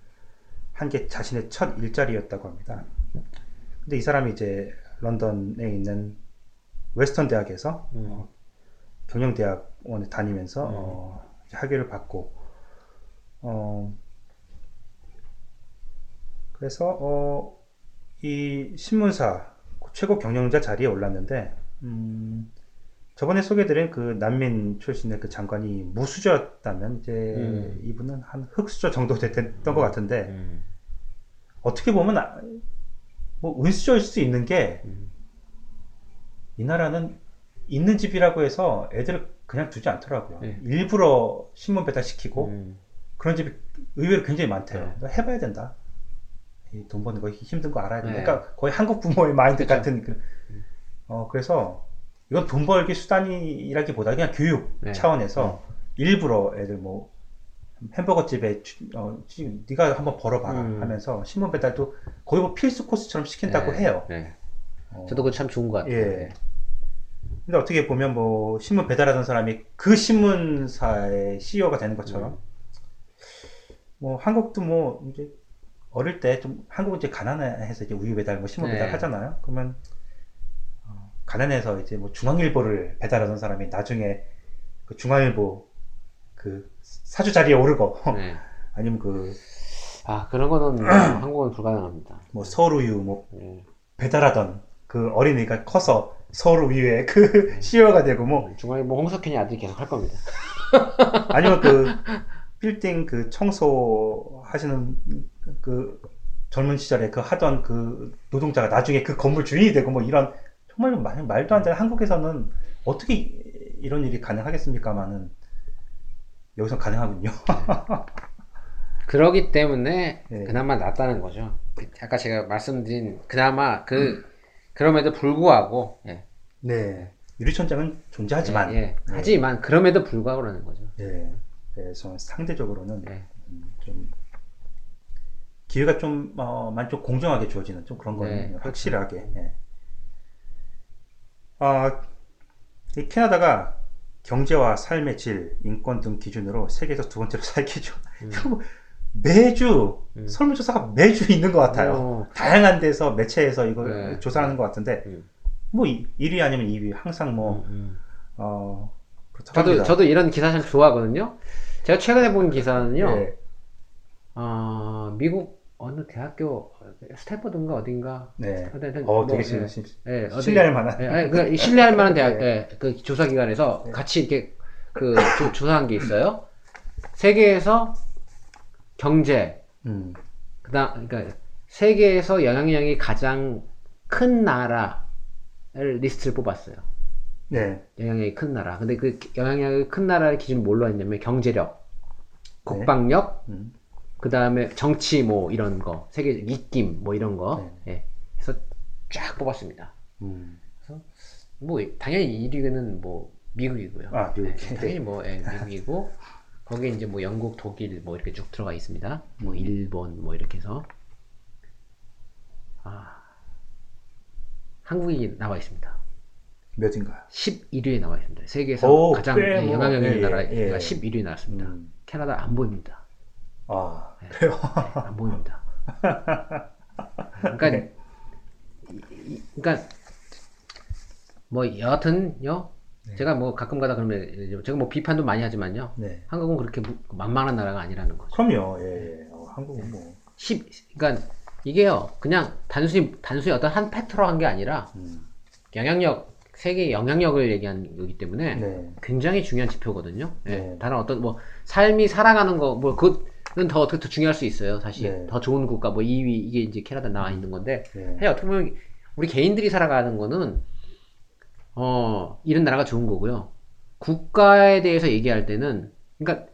한 게 자신의 첫 일자리였다고 합니다. 근데 이 사람이 이제 런던에 있는 웨스턴 대학에서 경영대학원에 다니면서 학위를 받고 그래서 이 신문사 최고 경영자 자리에 올랐는데 저번에 소개드린 그 난민 출신의 그 장관이 무수저였다면 이제 이분은 한 흑수저 정도 됐던 것 같은데 어떻게 보면 뭐 은수저일 수 있는 게 이 나라는 있는 집이라고 해서 애들을 그냥 두지 않더라고요. 네. 일부러 신문 배달시키고 그런 집이 의외로 굉장히 많대요. 네. 해봐야 된다. 돈 버는 거 힘든 거 알아야 된다. 네. 그러니까 거의 한국 부모의 마인드 그렇죠. 같은 그래서 이건 돈 벌기 수단이라기보다 그냥 교육 네. 차원에서 네. 일부러 애들 뭐 햄버거 집에 네가 한번 벌어봐라 하면서 신문 배달도 거의 뭐 필수 코스처럼 시킨다고 네. 해요. 네. 저도 그거 참 좋은 것 같아요. 예. 근데 어떻게 보면 뭐 신문 배달하던 사람이 그 신문사의 CEO가 되는 것처럼 뭐 한국도 뭐 이제 어릴 때 좀 한국은 이제 가난해서 이제 우유 배달 뭐 신문 네. 배달 하잖아요. 그러면 가난해서 이제 뭐 중앙일보를 배달하던 사람이 나중에 그 중앙일보 그 사주 자리에 오르고 네. 아니면 그런 거는 한국은 불가능합니다. 뭐 서울 우유 뭐 배달하던 그 어린이가 커서 서울 우유의 그 CEO가 되고 뭐 중앙일보 홍석현이 아직 계속 할 겁니다. 아니면 그 빌딩 그 청소 하시는 그 젊은 시절에 그 하던 그 노동자가 나중에 그 건물 주인이 되고 뭐 이런 정말 말도 안 되는, 한국에서는 어떻게 이런 일이 가능하겠습니까만은 여기서 가능하군요. 그러기 때문에 네. 그나마 낫다는 거죠. 아까 제가 말씀드린 그나마 그 그럼에도 불구하고 예. 네 유리천장은 존재하지만 예. 하지만 그럼에도 불구하고 라는 거죠. 예. 그래서 상대적으로는 예. 좀 기회가 좀 만족 공정하게 주어지는 좀 그런 거는 예. 확실하게. 예. 이 캐나다가 경제와 삶의 질, 인권 등 기준으로 세계에서 두 번째로 살기죠. 매주 설문조사가 매주 있는 것 같아요. 다양한 데서 매체에서 이걸 네. 조사하는 것 같은데 뭐 1위 아니면 2위 항상 뭐 저도 이런 기사 참 좋아하거든요. 제가 최근에 본 기사는요. 네. 미국 어느 대학교 스탠퍼드인가 어딘가. 네. 되게 신뢰할 만한. 네, 신뢰할 만한 대학, 네. 네. 그 조사기관에서 네. 같이 이렇게 그 조사한 게 있어요. 세계에서 경제, 그러니까 세계에서 영향력이 가장 큰 나라를 리스트를 뽑았어요. 네. 영향력이 큰 나라. 근데 그 영향력이 큰 나라를 기준 뭘로 했냐면 경제력, 국방력, 네. 그 다음에 정치 뭐 이런 거, 세계 입김 뭐 이런 거, 네. 예, 해서 쫙 뽑았습니다. 그래서 뭐 당연히 1위는 뭐 미국이고요. 아, 미국. 예, 당연히 뭐 예, 미국이고 거기에 이제 뭐 영국, 독일 뭐 이렇게 쭉 들어가 있습니다. 뭐 일본 뭐 이렇게 해서 한국이 나와 있습니다. 몇인가요? 11위에 나와 있습니다. 세계에서 오, 가장 예, 영향력 있는 나라가 예, 예. 11위에 나왔습니다. 캐나다 안 보입니다. 아, 그래요? 네, 안 보입니다. 그러니까, 네. 그러니까, 뭐, 여하튼요, 네. 제가 뭐, 가끔 가다 그러면, 제가 뭐, 비판도 많이 하지만요, 네. 한국은 그렇게 만만한 나라가 아니라는 거죠. 그럼요, 예, 예. 한국은 뭐. 그러니까, 이게요, 그냥 단순히 어떤 한 팩트로 한 게 아니라, 영향력, 세계의 영향력을 얘기한 거기 때문에 네. 굉장히 중요한 지표거든요. 네. 네. 다른 어떤 뭐 삶이 살아가는 거 뭐 그것은 더 어떻게 더 중요할 수 있어요. 사실 네. 더 좋은 국가 뭐 2위 이게 이제 캐나다 나와 있는 건데 네. 어떻게 보면 우리 개인들이 살아가는 거는 이런 나라가 좋은 거고요. 국가에 대해서 얘기할 때는 그러니까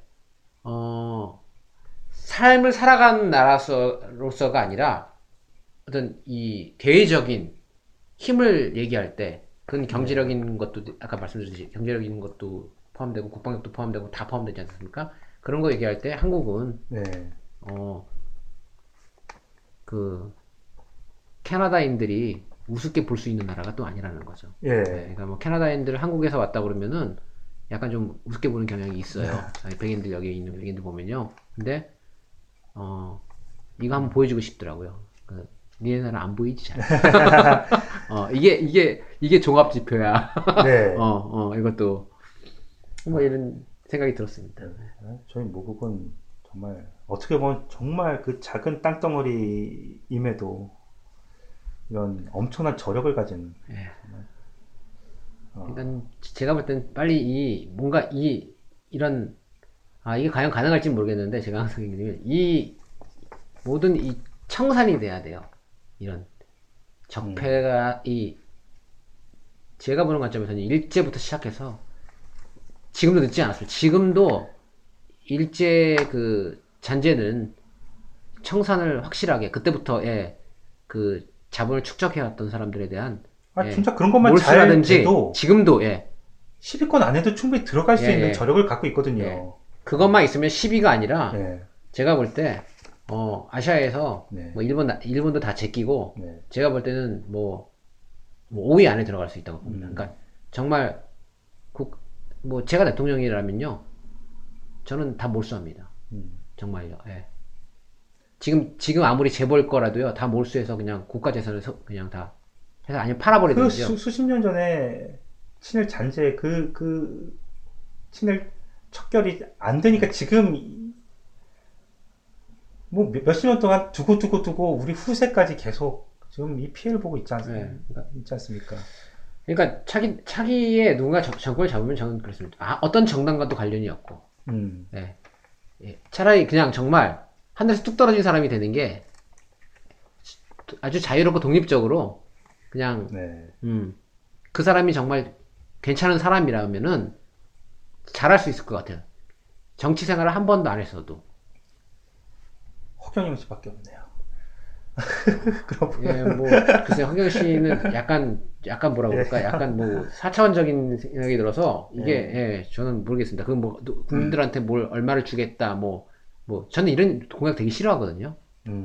삶을 살아가는 나라로서가 아니라 어떤 이 대외적인 힘을 얘기할 때. 그건 경제력인 네. 것도, 아까 말씀드렸듯이, 경제력인 것도 포함되고, 국방력도 포함되고, 다 포함되지 않습니까? 그런 거 얘기할 때, 한국은, 네. 캐나다인들이 우습게 볼 수 있는 나라가 또 아니라는 거죠. 예. 네, 그러니까 뭐, 캐나다인들 한국에서 왔다 그러면은, 약간 좀 우습게 보는 경향이 있어요. 네. 백인들, 여기 있는 백인들 보면요. 근데, 이거 한번 보여주고 싶더라고요. 니네 나라 안 보이지 잘. 이게 종합 지표야. 네. 이것도 뭐 이런 생각이 들었습니다. 네. 저희 모국은 정말 어떻게 보면 정말 그 작은 땅덩어리임에도 이런 엄청난 저력을 가진. 네. 일단 제가 볼 땐 빨리 이게 과연 가능할지 모르겠는데 제가 항상 얘기하면 이 모든 이 청산이 돼야 돼요. 이런 적폐가 제가 보는 관점에서는 일제부터 시작해서 지금도 늦지 않았어요. 지금도 일제 그 잔재는 청산을 확실하게 그때부터 그 자본을 축적해왔던 사람들에 대한 진짜 그런 것만 잘 해도 지금도 10위권 안에도 충분히 들어갈 수 있는 저력을 갖고 있거든요. 그것만 있으면 10위가 아니라 제가 볼 때 아시아에서, 네. 뭐, 일본도 다 제끼고, 네. 제가 볼 때는 뭐, 5위 안에 들어갈 수 있다고 봅니다. 그러니까, 정말, 제가 대통령이라면요, 저는 다 몰수합니다. 정말요, 예. 지금 아무리 재벌 거라도요, 다 몰수해서 그냥 국가재산을 그냥 다, 해서 아니면 팔아버리든지요. 그 수십 년 전에, 친일 잔재, 친일 척결이 안 되니까 지금, 뭐 몇십 년 동안 두고 우리 후세까지 계속 지금 이 피해를 보고 있지 않습니까? 그러니까 차기에 누군가 정권을 잡으면 저는 그랬습니다. 아, 어떤 정당과도 관련이 없고. 네. 예. 차라리 그냥 정말 하늘에서 뚝 떨어진 사람이 되는 게 아주 자유롭고 독립적으로 그냥 네. 그 사람이 정말 괜찮은 사람이라면은 잘할 수 있을 것 같아요. 정치 생활을 한 번도 안 했어도. 허경영 씨밖에 없네요. 예, 뭐 글쎄요, 허경영 씨는 약간 뭐라고 그럴까, 약간 뭐 4차원적인 생각이 들어서 이게 예, 저는 모르겠습니다. 그건 뭐 국민들한테 뭘 얼마를 주겠다, 뭐 저는 이런 공약 되게 싫어하거든요.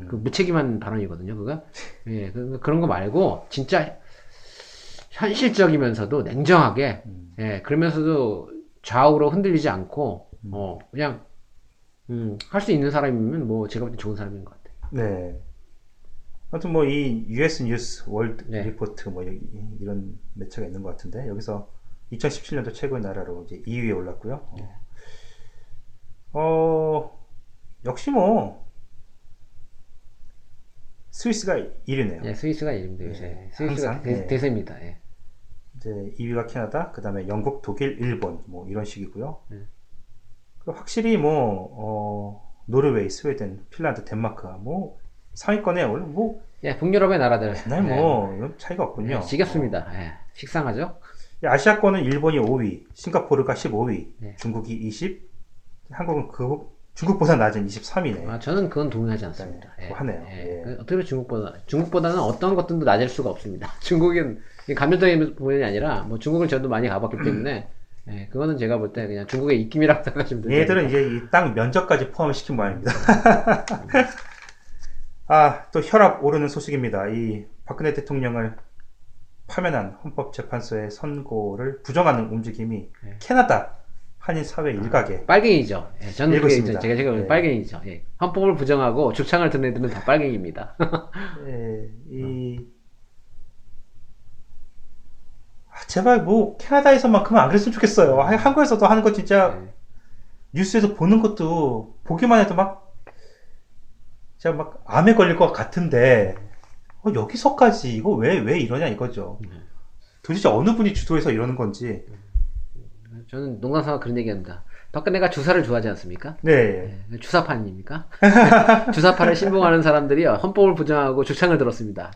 그 무책임한 발언이거든요, 그거. 예, 그런 거 말고 진짜 현실적이면서도 냉정하게, 예, 그러면서도 좌우로 흔들리지 않고, 그냥 할 수 있는 사람이면 뭐 제가 볼 때 좋은 사람인 것 같아요. 네. 아무튼 뭐 이 US News World Report 뭐 이런 매체가 있는 것 같은데, 여기서 2017년도 최고의 나라로 이제 2위에 올랐고요. 네. 역시 뭐 스위스가 1위네요. 네, 스위스가 1위입니다. 네, 스위스가 대세입니다. 네. 이제 2위가 캐나다, 그 다음에 영국, 독일, 일본 뭐 이런 식이고요. 네. 확실히 뭐 노르웨이, 스웨덴, 핀란드, 덴마크 뭐 상위권에 원래 뭐 예, 북유럽의 나라들. 네, 뭐 네. 차이가 없군요. 네, 지겹습니다. 예, 식상하죠. 아시아권은 일본이 5위, 싱가포르가 15위, 네. 중국이 20, 한국은 중국보다 낮은 23위네. 아, 저는 그건 동의하지 않습니다. 네, 예, 하네요. 예. 예. 어떻게 중국보다는 어떤 것들도 낮을 수가 없습니다. 중국은 감정적인 부분이 아니라 뭐 중국을 저도 많이 가봤기 때문에. 네, 그거는 제가 볼 때 그냥 중국의 입김이라고 생각하시면 됩니다. 얘들은 이제 이 땅 면적까지 포함시킨 모양입니다. 아, 또 혈압 오르는 소식입니다. 이 박근혜 대통령을 파면한 헌법재판소의 선고를 부정하는 움직임이 네. 캐나다 한인사회 일각에 빨갱이죠. 예, 저는 읽고 있습니다. 제가 네. 빨갱이죠. 예. 헌법을 부정하고 주창을 듣는 애들은 다 빨갱이입니다. 예, 제발 뭐 캐나다에서만큼은 안 그랬으면 좋겠어요. 한국에서도 하는 거 진짜 네. 뉴스에서 보는 것도 보기만 해도 막 제가 막 암에 걸릴 것 같은데 여기서까지 이거 왜 이러냐 이거죠. 네. 도대체 어느 분이 주도해서 이러는 건지. 저는 농담삼아 그런 얘기합니다. 박근혜가 주사를 좋아하지 않습니까? 네. 네. 주사파입니까? 주사파를 신봉하는 사람들이 헌법을 부정하고 주창을 들었습니다.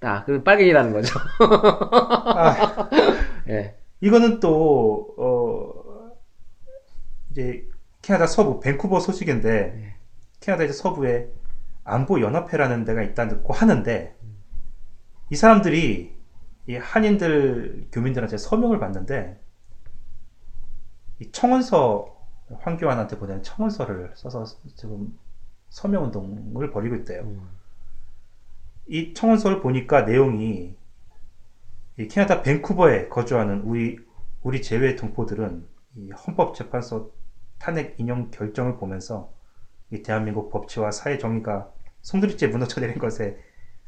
아, 그럼 빨갱이라는 거죠. 아, 예. 이거는 또, 이제, 캐나다 서부, 밴쿠버 소식인데, 네. 캐나다 이제 서부에 안보연합회라는 데가 있다고 하는데, 이 사람들이, 이 한인들, 교민들한테 서명을 받는데, 이 청원서, 황교안한테 보낸 청원서를 써서 지금 서명운동을 벌이고 있대요. 이 청원서를 보니까 내용이 이 캐나다 밴쿠버에 거주하는 우리 제외 동포들은 이 헌법재판소 탄핵 인용 결정을 보면서 이 대한민국 법치와 사회 정의가 송두리째 무너져 내린 것에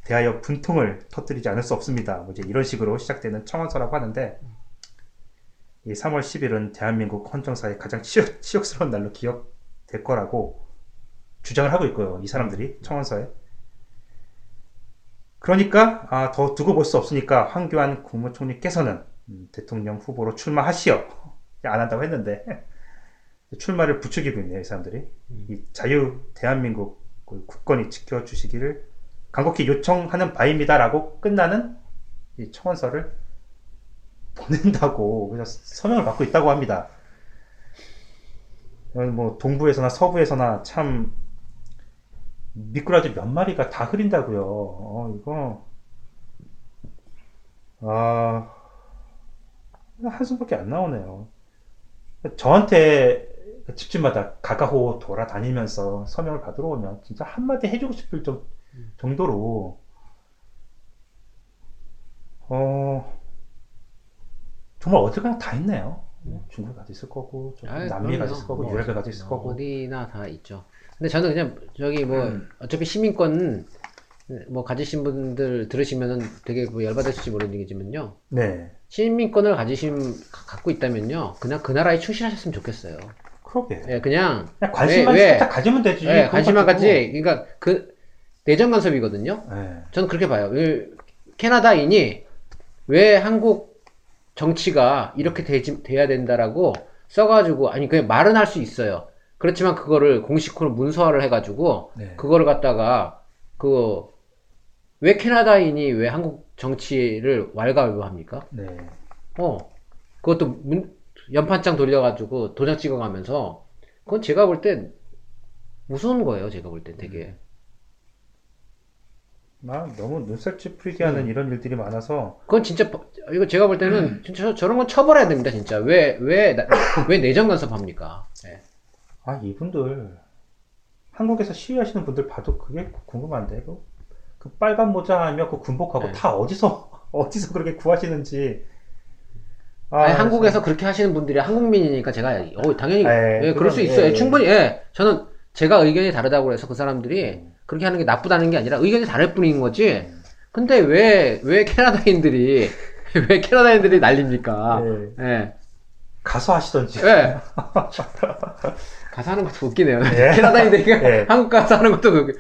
대하여 분통을 터뜨리지 않을 수 없습니다. 이제 이런 식으로 시작되는 청원서라고 하는데 이 3월 10일은 대한민국 헌정사의 가장 치욕스러운 날로 기억될 거라고 주장을 하고 있고요. 이 사람들이 청원서에. 그러니까 더 두고 볼 수 없으니까 황교안 국무총리께서는 대통령 후보로 출마하시오. 안 한다고 했는데 출마를 부추기고 있네요. 이 사람들이. 이 자유 대한민국 국권이 지켜주시기를 간곡히 요청하는 바입니다. 라고 끝나는 이 청원서를 보낸다고 그냥 서명을 받고 있다고 합니다. 뭐 동부에서나 서부에서나 참 미꾸라지 몇 마리가 다 흐린다고요. 이거 한숨밖에 안 나오네요. 저한테 집집마다 가가호호 돌아다니면서 서명을 받으러 오면 진짜 한마디 해주고 싶을 정도로 정말 어디가나 다 있네요. 중국에 가도 있을 거고 남미에 가도 있을 거고 유럽에 가도 있을 거고 어디나 다 있죠. 근데 저는 그냥 저기 뭐 어차피 시민권 뭐 가지신 분들 들으시면은 되게 뭐 열받으실지 모르겠지만요. 네. 시민권을 갖고 있다면요. 그냥 그 나라에 충실하셨으면 좋겠어요. 그러게. 예, 그냥 관심만 살짝 가지면 되지. 예, 관심만 가지. 그러니까 그 내정 간섭이거든요. 네. 저는 그렇게 봐요. 캐나다인이 왜 한국 정치가 이렇게 돼야 된다라고 써가지고, 아니 그냥 말은 할 수 있어요. 그렇지만 그거를 공식으로 문서화를 해가지고 네. 그거를 갖다가 왜 캐나다인이 왜 한국 정치를 왈가왈부합니까? 네. 그것도 연판장 돌려가지고 도장 찍어가면서 그건 제가 볼 땐 무서운 거예요. 제가 볼 땐 되게 막 너무 눈살 찌푸리게 하는 이런 일들이 많아서 그건 진짜 이거 제가 볼 때는 진짜 저런 건 처벌해야 됩니다. 진짜 왜 내정 간섭합니까? 네. 아 이분들 한국에서 시위하시는 분들 봐도 그게 궁금한데 그 빨간 모자하며 그 군복하고 네. 다 어디서 그렇게 구하시는지. 아니, 한국에서 그렇게 하시는 분들이 한국민이니까 제가 당연히 그럴 수 있어요. 충분히 저는 제가 의견이 다르다고 해서 그 사람들이 그렇게 하는 게 나쁘다는 게 아니라 의견이 다를 뿐인 거지. 근데 왜 캐나다인들이 난립니까? 예. 가서 하시던지. 예. 가서 하는 것도 웃기네요. 예. 캐나다인들이 한국 가서 하는 것도 웃기네요.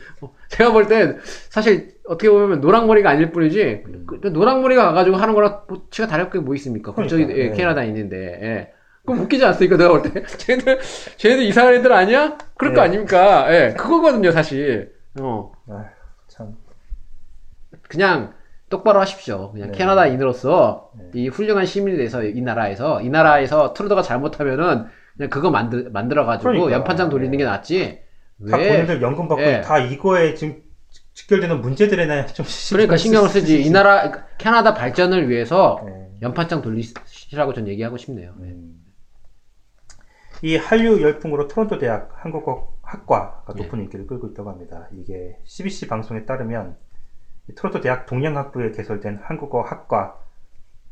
제가 볼 땐 사실 어떻게 보면 노랑머리가 아닐 뿐이지 노랑머리가 가가지고 하는 거랑 치가 다를 게 뭐 있습니까? 그러니까, 저기 캐나다에 있는데 그럼 웃기지 않습니까? 내가 볼 때 쟤네들 이상한 애들 아니야? 그럴 거 아닙니까? 그거거든요 사실. 참 그냥 똑바로 하십시오. 그냥 캐나다인으로서 이 훌륭한 시민이 돼서 이 나라에서 트루도가 잘못하면은 그냥 그거 만들어가지고 그러니까. 연판장 돌리는 게 낫지. 다 본인들 연금 받고 다 이거에 지금 직결되는 문제들에나 좀 그러니까 신경을 쓰지. 이 나라 캐나다 발전을 위해서 연판장 돌리시라고 전 얘기하고 싶네요. 이 한류 열풍으로 토론토 대학 한국어 학과가 높은 인기를 끌고 있다고 합니다. 이게 CBC 방송에 따르면 토론토 대학 동양학부에 개설된 한국어 학과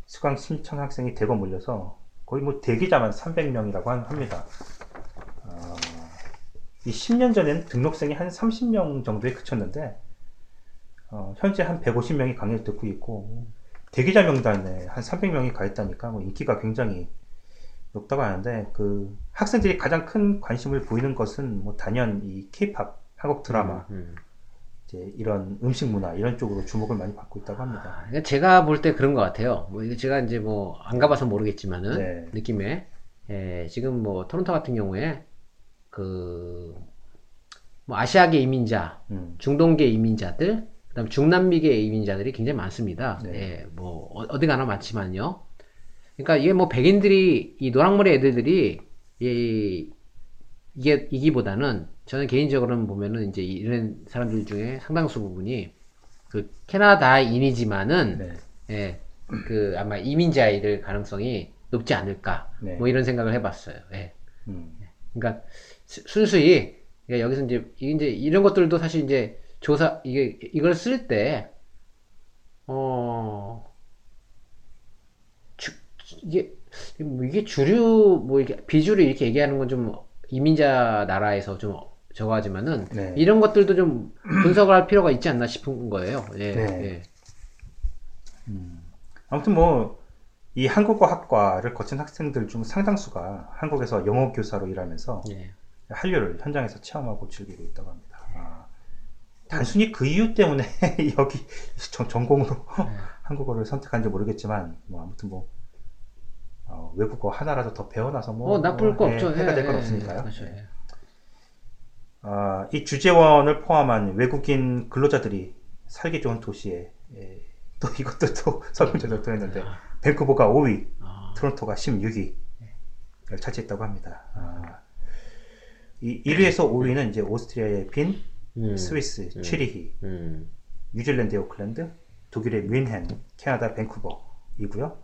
수강 신청 학생이 대거 몰려서 거의 뭐 대기자만 300명이라고 합니다. 이 10년 전엔 등록생이 한 30명 정도에 그쳤는데 현재 한 150명이 강의를 듣고 있고 대기자 명단에 한 300명이 가입했다니까 뭐 인기가 굉장히 높다고 하는데 그 학생들이 가장 큰 관심을 보이는 것은 뭐 단연 이 K-POP, 한국 드라마 이제 이런 음식 문화 이런 쪽으로 주목을 많이 받고 있다고 합니다. 제가 볼 때 그런 것 같아요. 뭐 제가 이제 뭐 안 가봐서 모르겠지만은 느낌에 지금 뭐 토론토 같은 경우에 뭐 아시아계 이민자, 중동계 이민자들, 그다음 중남미계 이민자들이 굉장히 많습니다. 뭐 어디 가나 많지만요. 그러니까 이게 뭐 백인들이 이 노랑머리 애들이 이기보다는 저는 개인적으로는 보면은 이제 이런 사람들 중에 상당수 부분이 그 캐나다인이지만은 그 아마 이민자일 가능성이 높지 않을까 뭐 이런 생각을 해봤어요. 그러니까 순수히, 여기서 이제, 이런 것들도 사실 이제, 이걸 쓸 때, 이게 주류, 비주류 이렇게 얘기하는 건 좀, 이민자 나라에서 좀 저거 하지만은, 이런 것들도 좀 분석을 할 필요가 있지 않나 싶은 거예요. 아무튼 뭐, 이 한국어 학과를 거친 학생들 중 상당수가 한국에서 영어 교사로 일하면서, 한류를 현장에서 체험하고 즐기고 있다고 합니다. 단순히 그 이유 때문에 여기 전공으로 한국어를 선택한지 모르겠지만 뭐 아무튼 뭐 외국어 하나라도 더 배워놔서 뭐 나쁠 거 없죠. 해가 될 건 없으니까요. 그렇죠. 이 주재원을 포함한 외국인 근로자들이 살기 좋은 도시에 또 이것도 또 설문조사를 또 했는데 밴쿠버가 5위, 토론토가 16위를 차지했다고 합니다. 이 1위에서 5위는 이제 오스트리아의 빈, 스위스, 취리히, 뉴질랜드의 오클랜드, 독일의 뮌헨, 캐나다 밴쿠버이고요.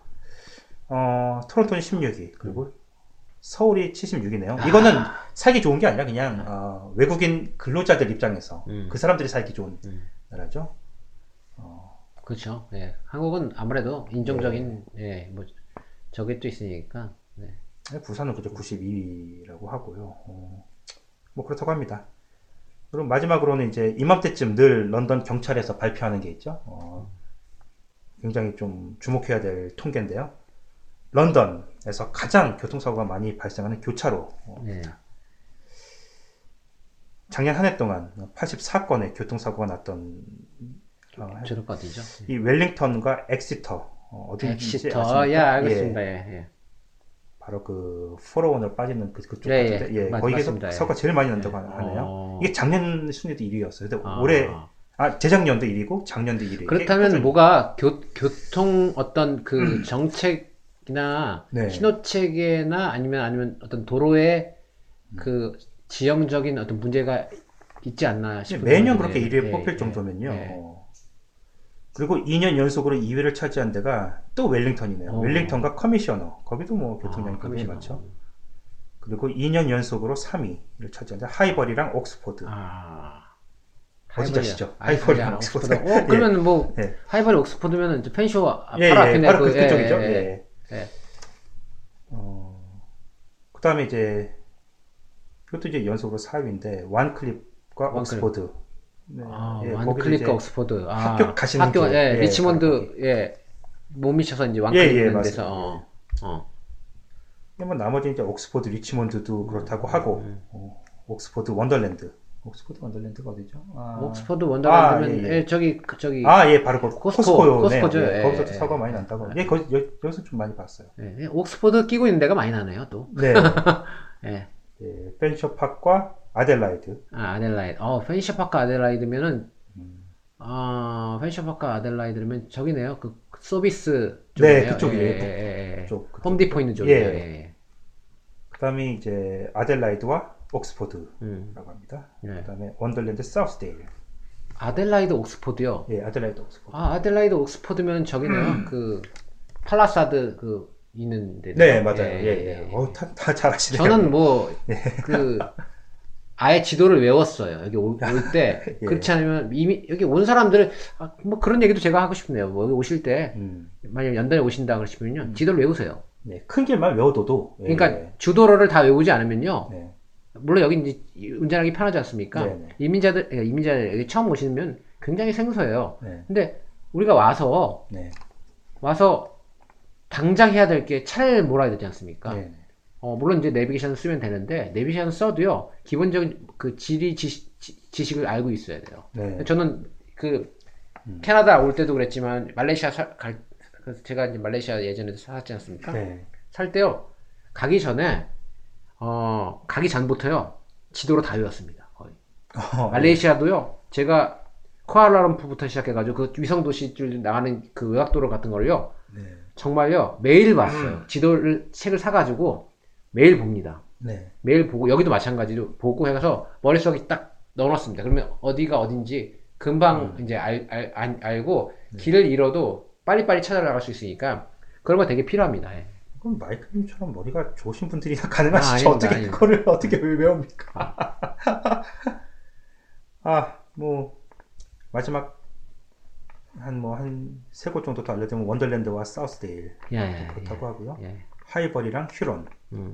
토론토는 16위, 그리고 서울이 76위네요. 이거는 살기 좋은 게 아니라 그냥 외국인 근로자들 입장에서 그 사람들이 살기 좋은 나라죠. 그렇죠. 한국은 아무래도 인종적인 뭐 저게 또 있으니까. 부산은 그저 92위라고 하고요. 뭐 그렇다고 합니다. 그럼 마지막으로는 이제 이맘때쯤 늘 런던 경찰에서 발표하는 게 있죠. 굉장히 좀 주목해야 될 통계인데요. 런던에서 가장 교통사고가 많이 발생하는 교차로. 작년 한 해 동안 84건의 교통사고가 났던. 이 웰링턴과 엑시터 엑시터. 예, 알겠습니다. 예. 예. 바로 그, 포로원으로 빠지는 그쪽 예, 같은데, 예. 거기에서 서가 제일 많이 난다고 예. 하네요. 이게 작년 순위도 1위였어요. 근데 올해, 재작년도 1위고, 작년도 1위. 그렇다면 뭐가 교통 어떤 그 정책이나, 네. 신호체계나 아니면 어떤 도로에 그 지형적인 어떤 문제가 있지 않나 싶어요. 매년 그렇게 1위에 뽑힐 정도면요. 예. 그리고 2년 연속으로 2위를 차지한 데가 또 웰링턴이네요. 웰링턴과 커미셔너. 거기도 뭐 교통량이 굉장히 많죠. 그리고 2년 연속으로 3위를 차지한 데 하이버리랑 옥스포드. 어디 자시죠? 하이버리랑 옥스포드. 그러면 뭐 예. 하이버리 옥스포드면은 이제 펜쇼 바로 앞에 바로 그쪽이죠. 예. 그다음에 이제 이것도 이제 연속으로 4위인데 완클립과 옥스포드. 네. 예, 완클립과 옥스포드. 학교 가시는 학교, 길. 예, 리치몬드, 예. 못 미쳐서 이제 완클립 있는 데서. 뭐 나머지 이제 옥스포드, 리치몬드도 그렇다고 하고, 옥스포드, 원더랜드. 옥스포드, 원더랜드가 어디죠? 옥스포드, 원더랜드면, 예. 예, 저기. 예, 바로 코스코요. 코스코죠. 예, 예. 거기서 또 사고가 많이 난다고. 예, 여기서 좀 많이 봤어요. 예, 옥스포드 끼고 있는 데가 많이 나네요, 또. 네. 예. 예, 펜셔팍과 아델라이드. 아델라이드. 펜셔파크 아델라이드면은, 펜셔파크 아델라이드면 저기네요. 그 서비스 쪽이에요. 네, 그쪽이에요. 그쪽. 홈디포 있는 쪽이에요. 그 다음에 이제 아델라이드와 옥스포드라고 합니다. 그 다음에 원더랜드 사우스 데일. 아델라이드 옥스포드요? 예, 아델라이드 옥스포드. 아델라이드 옥스포드면 저기네요. 그, 팔라사드 그, 있는 데네요. 네, 맞아요. 다 잘 아시네요. 저는 뭐, 아예 지도를 외웠어요. 여기 올 때. 예. 그렇지 않으면 이미 여기 온 사람들은 뭐 그런 얘기도 제가 하고 싶네요. 뭐 여기 오실 때 만약 연단에 오신다 그러시면요. 지도를 외우세요. 네, 큰 길만 외워둬도. 예. 그러니까 주도로를 다 외우지 않으면요. 네. 물론 여기 이제 운전하기 편하지 않습니까? 네, 네. 이민자들 여기 처음 오시면 굉장히 생소해요. 네. 근데 우리가 와서 당장 해야 될 게 차를 몰아야 되지 않습니까? 네. 물론 이제 내비게이션을 쓰면 되는데, 내비게이션을 써도요, 기본적인 그 지식을 알고 있어야 돼요. 네. 저는 그, 캐나다 올 때도 그랬지만, 말레이시아 제가 이제 말레이시아 예전에도 살았지 않습니까? 네. 살 때요, 가기 전부터요, 지도로 다 외웠습니다, 거의. 말레이시아도요, 제가 쿠알라룸푸르부터 시작해가지고, 그 위성도시 줄 나가는 그 외곽도로 같은 걸요, 네. 정말요, 매일 봤어요. 책을 사가지고, 매일 봅니다. 네. 매일 보고, 여기도 마찬가지로 보고 해서 머릿속에 딱 넣어놨습니다. 그러면 어디가 어딘지 금방 이제 알고, 네. 길을 잃어도 빨리빨리 찾아나갈 수 있으니까, 그런 거 되게 필요합니다. 예. 그럼 마이크님처럼 머리가 좋으신 분들이나 가능하시죠? 아닙니다. 그거를 어떻게 외웁니까? 마지막. 한 세 곳 정도 더 알려드리면, 원더랜드와 사우스데일. 그렇다고 하고요. 하이버리랑 휴론. 그리고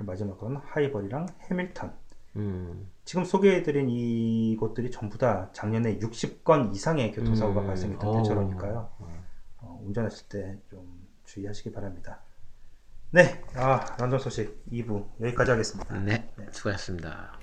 마지막으로는 하이버리랑 해밀턴. 지금 소개해드린 이곳들이 전부 다 작년에 60건 이상의 교통사고가 발생했던 대처로니까요. 운전하실 때 좀 주의하시기 바랍니다. 네. 런던 소식 2부 여기까지 하겠습니다. 네. 수고하셨습니다.